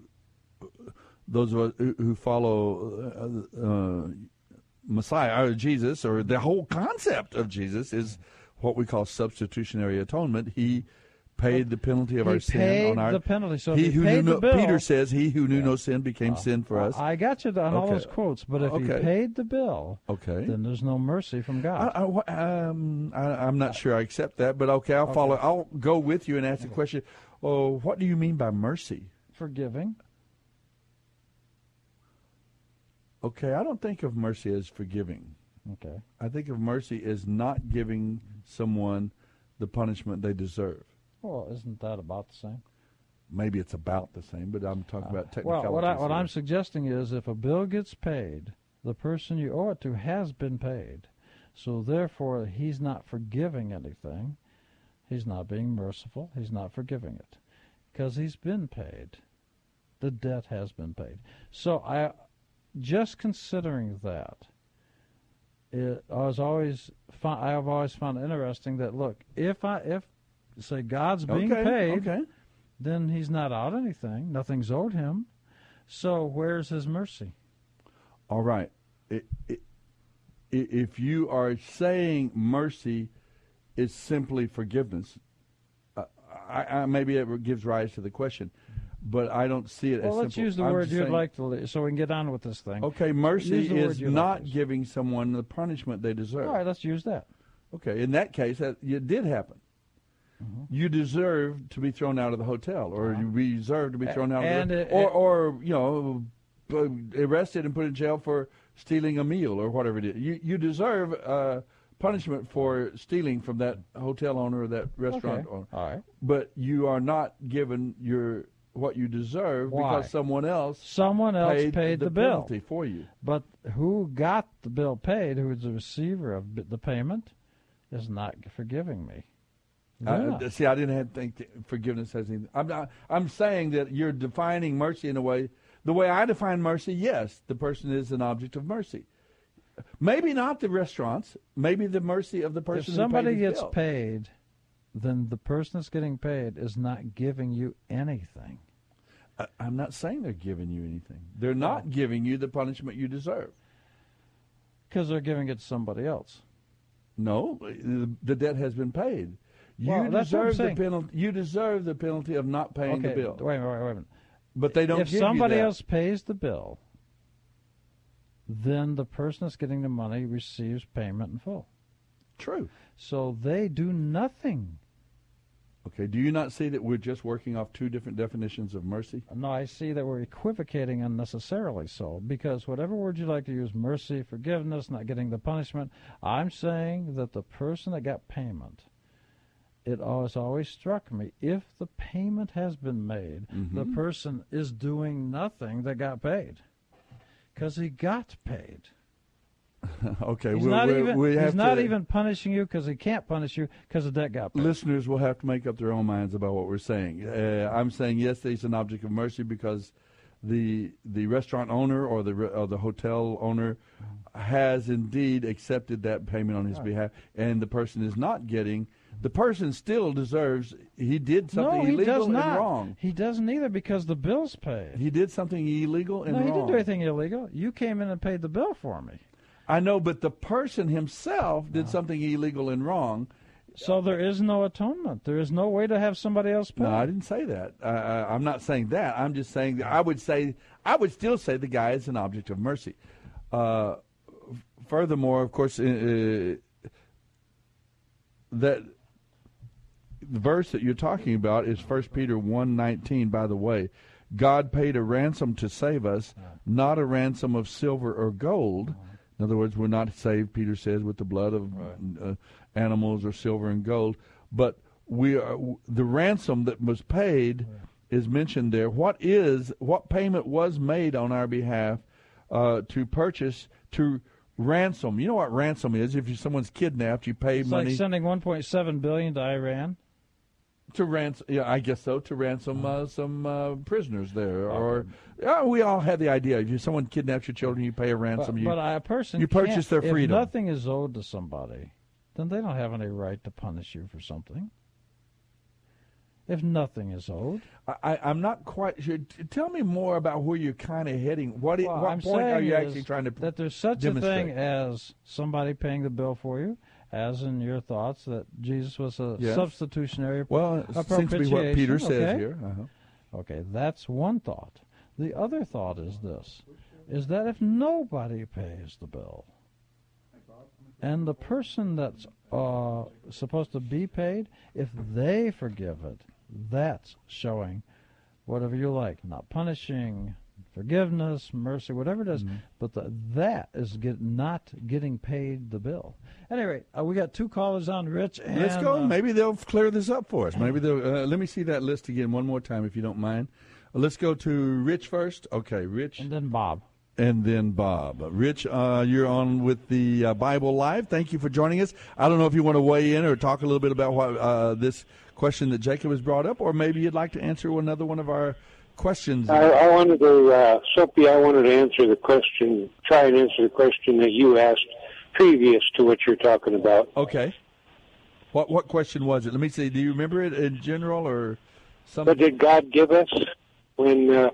those of us who follow Messiah or Jesus, or the whole concept of Jesus, is what we call substitutionary atonement. He paid the penalty of our sin on our. The penalty. So he who paid knew no, bill, Peter says, "He who knew no sin became sin for us." I got you on all those quotes, but if he paid the bill, then there's no mercy from God. I'm not sure I accept that, but I'll follow. I'll go with you and ask the question. Oh, what do you mean by mercy? Forgiving. Okay, I don't think of mercy as forgiving. Okay, I think of mercy as not giving someone the punishment they deserve. Well, isn't that about the same? Maybe it's about the same, but I'm talking about technicalities. Well, what I'm suggesting is if a bill gets paid, the person you owe it to has been paid. So, therefore, he's not forgiving anything. He's not being merciful. He's not forgiving it because he's been paid. The debt has been paid. So, just considering that, I've always found it interesting that, look, if God's being paid, then he's not out anything. Nothing's owed him. So where's his mercy? All right. If you are saying mercy is simply forgiveness, maybe it gives rise to the question, but I don't see it as simple. Well, let's use the word you'd like to, so we can get on with this thing. Okay, mercy is not giving someone the punishment they deserve. All right, let's use that. Okay, in that case, it did happen. Mm-hmm. You deserve to be thrown out of the hotel, or you deserve to be thrown out of the hotel, or arrested and put in jail for stealing a meal or whatever it is. You deserve punishment for stealing from that hotel owner or that restaurant owner. All right. But you are not given what you deserve. Why? Because someone else paid the bill for you. But who got the bill paid, who was the receiver of the payment, is not forgiving me. Yeah. I didn't think that forgiveness has anything. I'm saying that you're defining mercy in a way. The way I define mercy, yes, the person is an object of mercy. Maybe not the restaurants. Maybe the mercy of the person. If somebody gets paid, then the person that's getting paid is not giving you anything. I'm not saying they're giving you anything. They're not giving you the punishment you deserve because they're giving it to somebody else. No, the debt has been paid. You deserve the penalty of not paying the bill. Wait a minute. But they don't give you that. If somebody else pays the bill, then the person that's getting the money receives payment in full. True. So they do nothing. Okay, do you not see that we're just working off two different definitions of mercy? No, I see that we're equivocating unnecessarily so, because whatever word you like to use, mercy, forgiveness, not getting the punishment, I'm saying that the person that got payment... It has always struck me, if the payment has been made, the person is doing nothing that got paid because he got paid. Okay, he's not even punishing you because he can't punish you because the debt got paid. Listeners will have to make up their own minds about what we're saying. I'm saying, yes, he's an object of mercy because the restaurant owner or the hotel owner has indeed accepted that payment on his behalf, and the person is not getting... The person still deserves, he did something illegal and wrong. He doesn't either because the bill's paid. He did something illegal and wrong. No, he didn't do anything illegal. You came in and paid the bill for me. I know, but the person himself did something illegal and wrong. So there is no atonement. There is no way to have somebody else pay. No, I didn't say that. I'm not saying that. I'm just saying that I would still say the guy is an object of mercy. Furthermore, of course, that... The verse that you're talking about is 1 Peter 1:19, by the way. God paid a ransom to save us, not a ransom of silver or gold. In other words, we're not saved, Peter says, with the blood of animals or silver and gold. But the ransom that was paid is mentioned there. What payment was made on our behalf to purchase, to ransom? You know what ransom is? If someone's kidnapped, you pay money. It's like sending $1.7 billion to Iran. To ransom, yeah, I guess so. To ransom some prisoners there, we all have the idea. If someone kidnaps your children, you pay a ransom. You purchase their freedom. If nothing is owed to somebody, then they don't have any right to punish you for something. if nothing is owed. I'm not quite sure. Tell me more about where you're kind of heading. What point are you actually trying to demonstrate? That there's such a thing as somebody paying the bill for you, as in your thoughts that Jesus was a substitutionary appropriation. Well, it seems to be what Peter says here. Uh-huh. Okay, that's one thought. The other thought is this, is that if nobody pays the bill, and the person that's supposed to be paid, if they forgive it, that's showing whatever you like, not punishing, forgiveness, mercy, whatever it is, but that is not getting paid the bill. At any rate, we got two callers on, Rich. And, let's go. Maybe they'll clear this up for us. Maybe they'll. Let me see that list again one more time, if you don't mind. Let's go to Rich first. Okay, Rich. And then Bob. Rich, you're on with the Bible Live. Thank you for joining us. I don't know if you want to weigh in or talk a little bit about what, this question that Jacob has brought up, or maybe you'd like to answer another one of our questions. I wanted to, Soapy, I wanted to answer the question, try and answer the question that you asked previous to what you're talking about. Okay. What question was it? Let me see. Do you remember it in general or something? What did God give us when...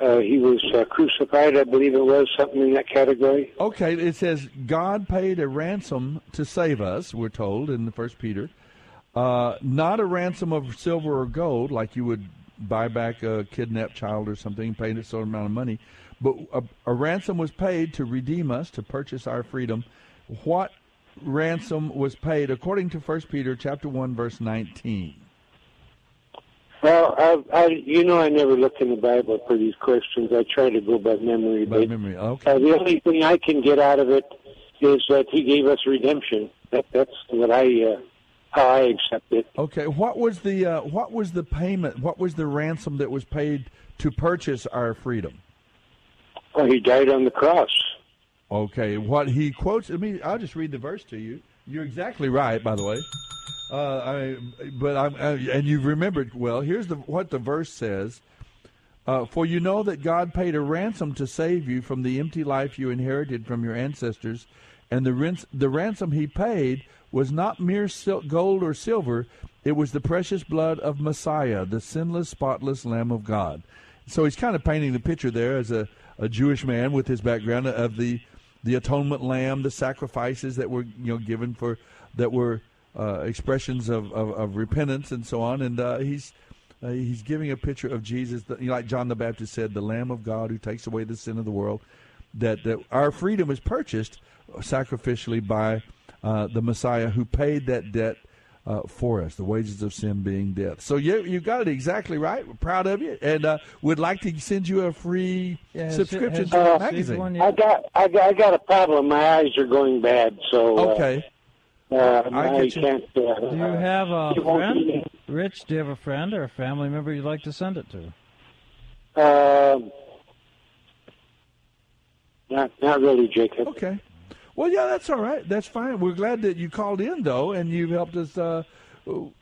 he was crucified, I believe it was, something in that category. Okay, it says God paid a ransom to save us, we're told in 1 Peter. Not a ransom of silver or gold, like you would buy back a kidnapped child or something, paying a certain amount of money. But a ransom was paid to redeem us, to purchase our freedom. What ransom was paid according to 1 Peter chapter 1, verse 19? Well, I never look in the Bible for these questions. I try to go by memory. Okay. The only thing I can get out of it is that He gave us redemption. That's what how I accept it. Okay. What was the payment? What was the ransom that was paid to purchase our freedom? Well, He died on the cross. Okay. What He quotes? I'll just read the verse to you. You're exactly right, by the way. And you've remembered well. Here's what the verse says: For you know that God paid a ransom to save you from the empty life you inherited from your ancestors, and the ransom He paid was not mere gold or silver; it was the precious blood of Messiah, the sinless, spotless Lamb of God. So he's kind of painting the picture there as a Jewish man with his background of the atonement lamb, the sacrifices that were given for that were. Expressions of repentance and so on, and he's giving a picture of Jesus, like John the Baptist said, the Lamb of God who takes away the sin of the world. That our freedom is purchased sacrificially by the Messiah who paid that debt for us, the wages of sin being death. So you got it exactly right. We're proud of you, and would like to send you a free subscription to the magazine. I got a problem. My eyes are going bad. So okay. I can't. Do you have a friend? Rich, do you have a friend or a family member you'd like to send it to? Not really, Jacob. Okay. Well, yeah, that's all right. That's fine. We're glad that you called in, though, and you've helped us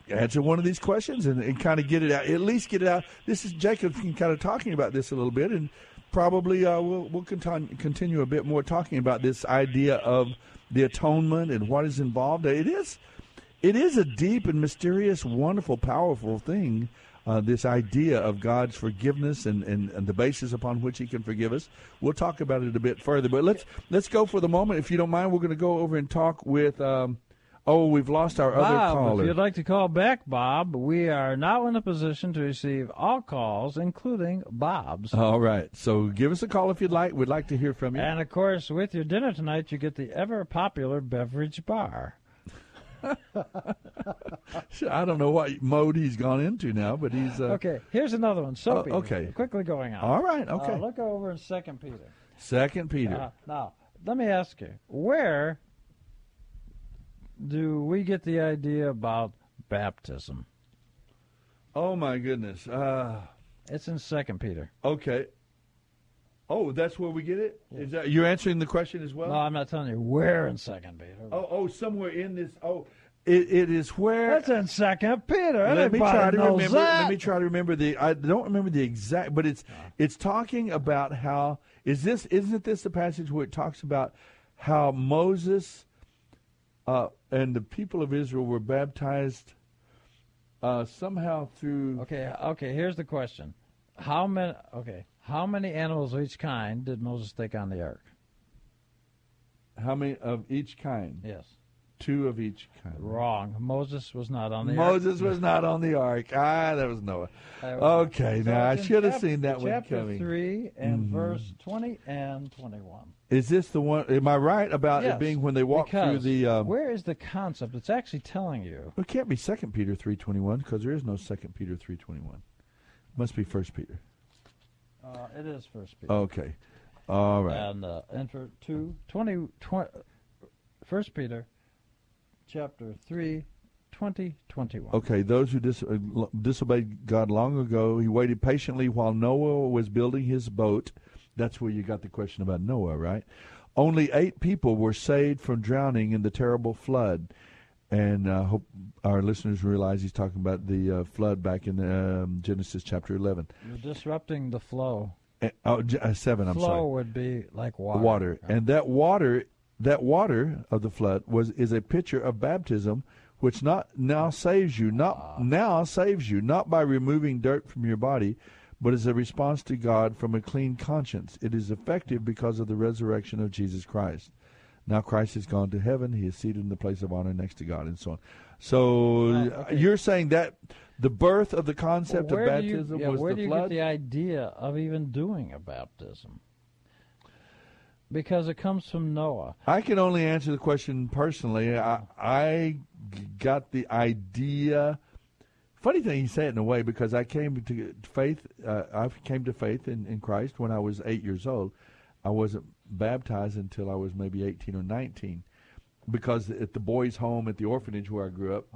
answer one of these questions and kind of get it out, at least get it out. This is Jacob kind of talking about this a little bit, and probably we'll continue a bit more talking about this idea of the atonement and what is involved. It is a deep and mysterious, wonderful, powerful thing, this idea of God's forgiveness and the basis upon which He can forgive us. We'll talk about it a bit further, but let's go for the moment. If you don't mind, we're going to go over and talk with, we've lost our other caller. If you'd like to call back, Bob, we are now in a position to receive all calls, including Bob's. All right. So give us a call if you'd like. We'd like to hear from you. And, of course, with your dinner tonight, you get the ever-popular beverage bar. I don't know what mode he's gone into now, but he's... Okay. Here's another one. Soapy. Okay. Quickly going on. All right. Okay. Look over in 2 Peter. 2 Peter. Now, let me ask you, where... do we get the idea about baptism? Oh, my goodness. It's in 2 Peter. Okay. Oh, that's where we get it? Yeah. Is that, you're answering the question as well? No, I'm not telling you where in 2 Peter. Oh, somewhere in this. Oh, it is where. That's in 2 Peter. Let me try to remember the. I don't remember the exact, but it's talking about how. Isn't this the passage where it talks about how Moses... and the people of Israel were baptized somehow through... Okay, here's the question. How many animals of each kind did Moses take on the ark? How many of each kind? Yes. Two of each kind. Wrong. Moses was not on the ark. Moses was not on the ark. That was Noah. Okay, so now I should have seen that one coming. Chapter 3 and verse 20 and 21. Is this the one? Am I right about it being when they walk through the... where is the concept? It's actually telling you. It can't be 2 Peter 3:21 because there is no 2 Peter 3:21. It must be 1 Peter. It is 1 Peter. Okay. All right. And enter 1 Peter Chapter 3, 20:21. Okay, those who disobeyed God long ago, he waited patiently while Noah was building his boat. That's where you got the question about Noah, right? Only 8 people were saved from drowning in the terrible flood. And I hope our listeners realize he's talking about the flood back in Genesis chapter 11. You're disrupting the flow. 7, I'm sorry. Flow would be like water. Water. Right? And that water of the flood is a picture of baptism, which now saves you, not by removing dirt from your body, but as a response to God from a clean conscience. It is effective because of the resurrection of Jesus Christ. Now Christ has gone to heaven; he is seated in the place of honor next to God, and so on. So you're saying that the birth of the concept of baptism was the flood. Where do you get the idea of even doing a baptism? Because it comes from Noah. I can only answer the question personally. I got the idea. Funny thing, he said it in a way, because I came to faith. I came to faith in Christ when I was 8 years old. I wasn't baptized until I was maybe 18 or 19, because at the boys' home at the orphanage where I grew up,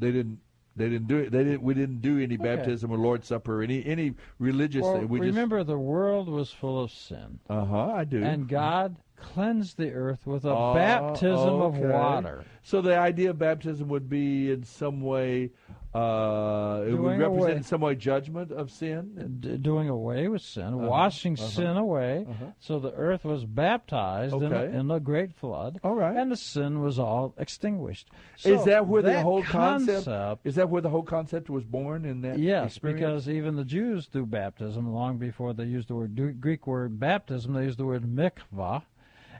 they didn't do it. We didn't do any baptism or Lord's Supper or any religious thing. Remember, the world was full of sin. I do. And God cleansed the earth with a baptism of water. So the idea of baptism would be in some way, it would represent in some way judgment of sin. Doing away with sin, washing sin away. So the earth was baptized in a great flood. All right. And the sin was all extinguished. So is that where the whole concept was born in that experience? Because even the Jews do baptism long before they used the Greek word baptism. They used the word mikvah.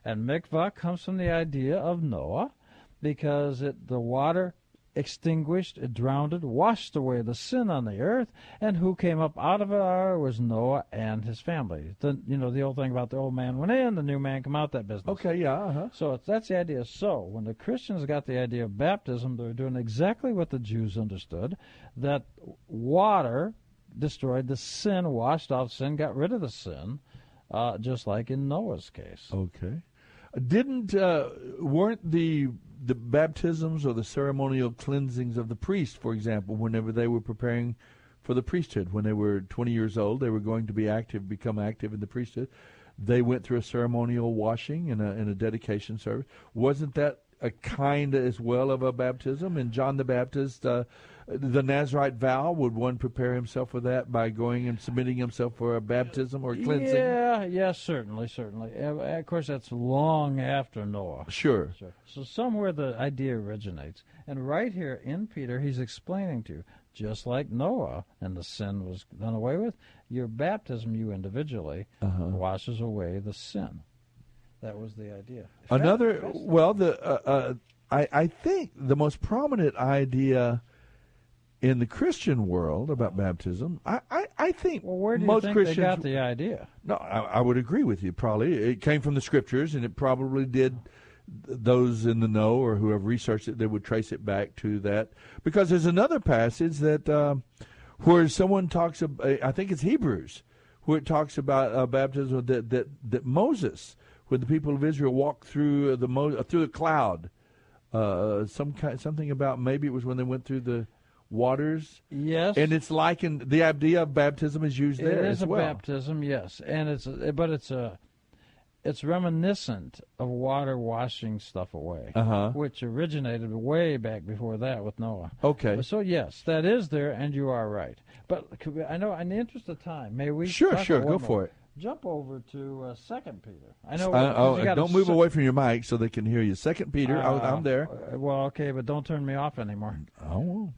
And mikvah comes from the idea of Noah, because the water extinguished, it drowned, washed away the sin on the earth, and who came up out of it was Noah and his family. The old thing about the old man went in, the new man came out, that business. Okay, yeah, So that's the idea. So when the Christians got the idea of baptism, they were doing exactly what the Jews understood, that water destroyed the sin, washed off sin, got rid of the sin, just like in Noah's case. Okay. Weren't the baptisms or the ceremonial cleansings of the priests, for example, whenever they were preparing for the priesthood, when they were 20 years old, they were going to become active in the priesthood. They went through a ceremonial washing and a dedication service. Wasn't that a kind as well of a baptism? And John the Baptist, the Nazirite vow, would one prepare himself for that by going and submitting himself for a baptism or cleansing? Certainly. Of course, that's long after Noah. Sure. So somewhere the idea originates. And right here in Peter, he's explaining to you, just like Noah and the sin was done away with, your baptism, you individually, washes away the sin. That was the idea. I think the most prominent idea in the Christian world about baptism, I think most Christians... Well, where do you think Christians, they got the idea? No, I would agree with you, probably. It came from the Scriptures, and it probably did. Those in the know or who have researched it, they would trace it back to that. Because there's another passage that where someone talks about, I think it's Hebrews, where it talks about baptism that Moses, when the people of Israel walked through the cloud, something about maybe it was when they went through the... waters. Yes. And it's likened, the idea of baptism is used there as well. It is a baptism, yes. And it's reminiscent of water washing stuff away, which originated way back before that with Noah. Okay. So yes, that is there, and you are right. But I know, in the interest of time, may we? Sure, go for it. Jump over to 2 Peter. I know. Don't move away from your mic so they can hear you. 2 Peter, I'm there. Well, okay, but don't turn me off anymore. I won't.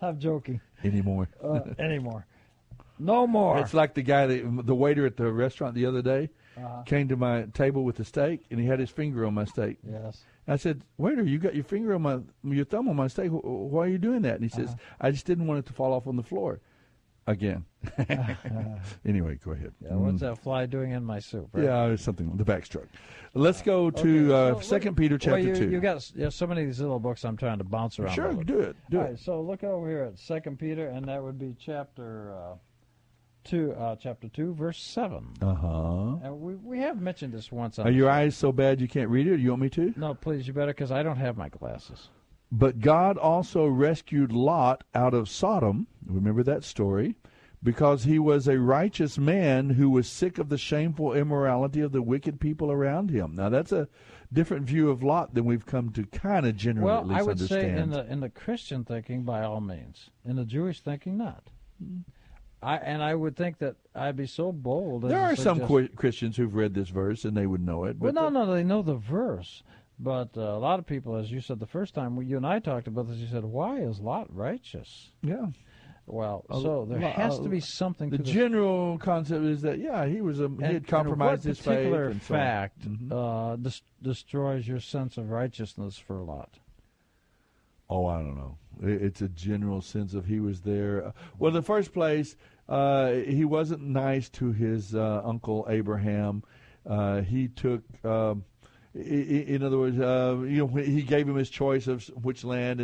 I'm joking. Anymore. Anymore. No more. It's like the guy, the waiter at the restaurant the other day came to my table with a steak, and he had his finger on my steak. Yes. I said, waiter, you got your finger on your thumb on my steak. Why are you doing that? And he says, I just didn't want it to fall off on the floor again. Anyway, go ahead. Yeah, what's that fly doing in my soup? Right? Yeah, something, the backstroke. Let's go to 2 Peter chapter 2. You've got so many of these little books I'm trying to bounce around. Sure, do it. Do All right, so look over here at 2 Peter, and that would be chapter 2, chapter 2, verse 7. And we have mentioned this once. Are your eyes so bad you can't read it? You want me to? No, please, you better, because I don't have my glasses. But God also rescued Lot out of Sodom. Remember that story? Because he was a righteous man who was sick of the shameful immorality of the wicked people around him. Now, that's a different view of Lot than we've come to kind of generally understand. Well, I would say in the Christian thinking, by all means. In the Jewish thinking, not. I would think that I'd be so bold. There are some Christians who've read this verse, and they would know it. But no, they know the verse. But a lot of people, as you said the first time, you and I talked about this, you said, why is Lot righteous? Yeah. Well, so there has to be something. The general concept is that, he had compromised his faith. And what particular fact destroys your sense of righteousness for Lot? Oh, I don't know. It's a general sense of he was there. Well, in the first place, he wasn't nice to his uncle Abraham. He took... in other words, he gave him his choice of which land,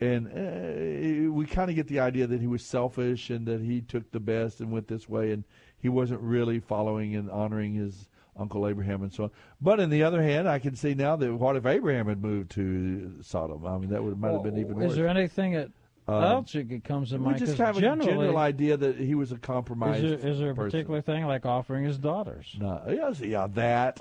and we kind of get the idea that he was selfish and that he took the best and went this way, and he wasn't really following and honoring his uncle Abraham and so on. But on the other hand, I can see now that what if Abraham had moved to Sodom? I mean, that might have been even worse. Is there anything that else that comes to mind? We just have a general idea that he was a compromised person. Is there a particular thing like offering his daughters? No, that.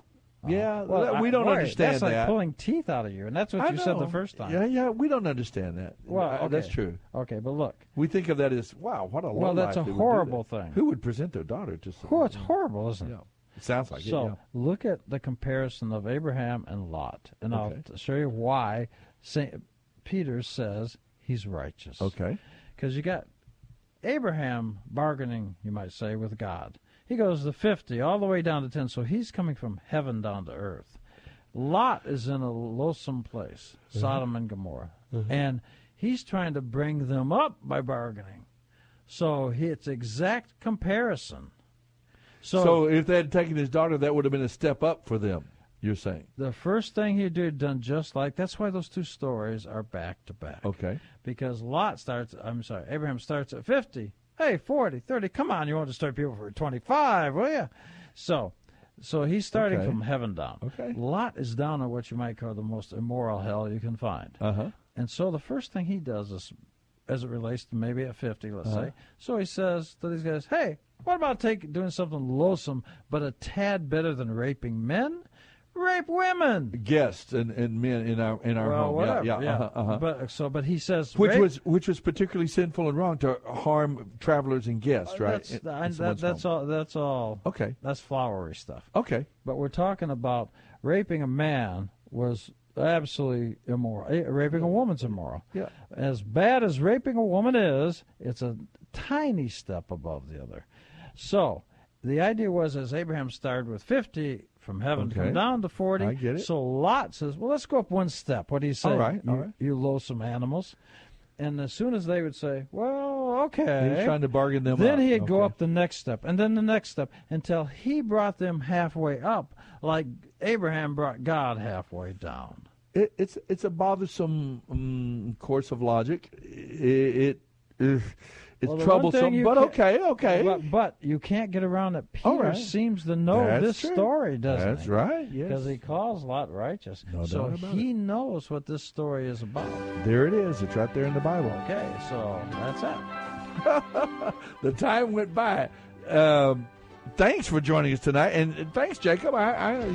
Yeah, we don't understand that. That's like pulling teeth out of you, and that's what you said the first time. Yeah, we don't understand that. Well, okay. That's true. Okay, but look. We think of that as, wow, what a long life. Well, that's a horrible thing. Who would present their daughter to someone? Well, it's horrible, isn't it? It sounds like it, look at the comparison of Abraham and Lot, and I'll show you why St. Peter says he's righteous. Okay. Because you got Abraham bargaining, you might say, with God. He goes to 50, all the way down to 10, so he's coming from heaven down to earth. Lot is in a loathsome place, Sodom and Gomorrah, and he's trying to bring them up by bargaining. So it's exact comparison. So if they had taken his daughter, that would have been a step up for them, you're saying? The first thing he did, done just like, that's why those two stories are back to back. Okay. Because Abraham starts at 50. Hey, 40, 30, come on, you won't disturb people for 25, will you? So he's starting from heaven down. Okay. Lot is down on what you might call the most immoral hell you can find. And so the first thing he does is, as it relates to maybe at 50, let's say, so he says to these guys, hey, what about doing something loathsome but a tad better than raping men? Rape women, guests and men in our home. Whatever, But he says which was particularly sinful and wrong to harm travelers and guests, right? That's all. That's all. Okay, that's flowery stuff. Okay, but we're talking about raping a man was absolutely immoral. Raping a woman's immoral. Yeah, as bad as raping a woman is, it's a tiny step above the other. So the idea was, as Abraham started with 50. From heaven to come down to 40. I get it. So Lot says, well, let's go up one step. What do you say? All right. You loathsome animals. And as soon as they would say, well, okay. He was trying to bargain them up. Then he'd go up the next step, and then the next step, until he brought them halfway up, like Abraham brought God halfway down. It's a bothersome course of logic. It's troublesome, but okay. But you can't get around that. Peter seems to know story, doesn't he? That's right, yes. Because he calls Lot righteous. He knows what this story is about. There it is. It's right there in the Bible. Okay, so that's it. The time went by. Thanks for joining us tonight. And thanks, Jacob.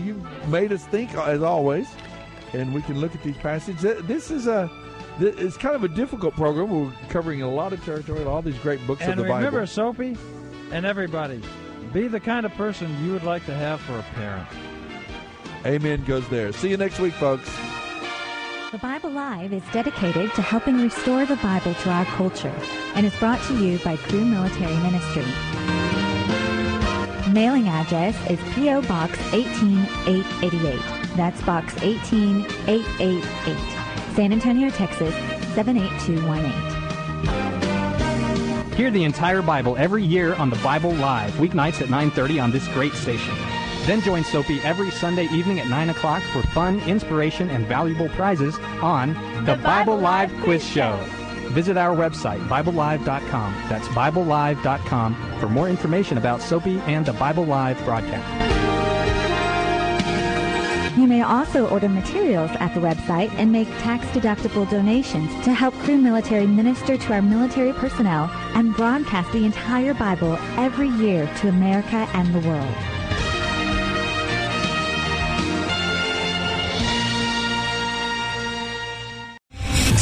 You made us think, as always. And we can look at these passages. This is a... It's kind of a difficult program. We're covering a lot of territory, all these great books of the Bible. And remember, Soapy and everybody, be the kind of person you would like to have for a parent. Amen goes there. See you next week, folks. The Bible Bible Live is dedicated to helping restore the Bible to our culture and is brought to you by Crew Military Ministry. Mailing address is P.O. Box 18888. That's Box 18888, San Antonio, Texas 78218. Hear the entire Bible every year on the Bible Live, weeknights at 9:30 on this great station. Then join Soapy every Sunday evening at 9 o'clock for fun, inspiration, and valuable prizes on the Bible Live Quiz Show. Visit our website, BibleLive.com. That's BibleLive.com for more information about Soapy and the Bible Live broadcast. You may also order materials at the website and make tax-deductible donations to help Crew Military minister to our military personnel and broadcast the entire Bible every year to America and the world.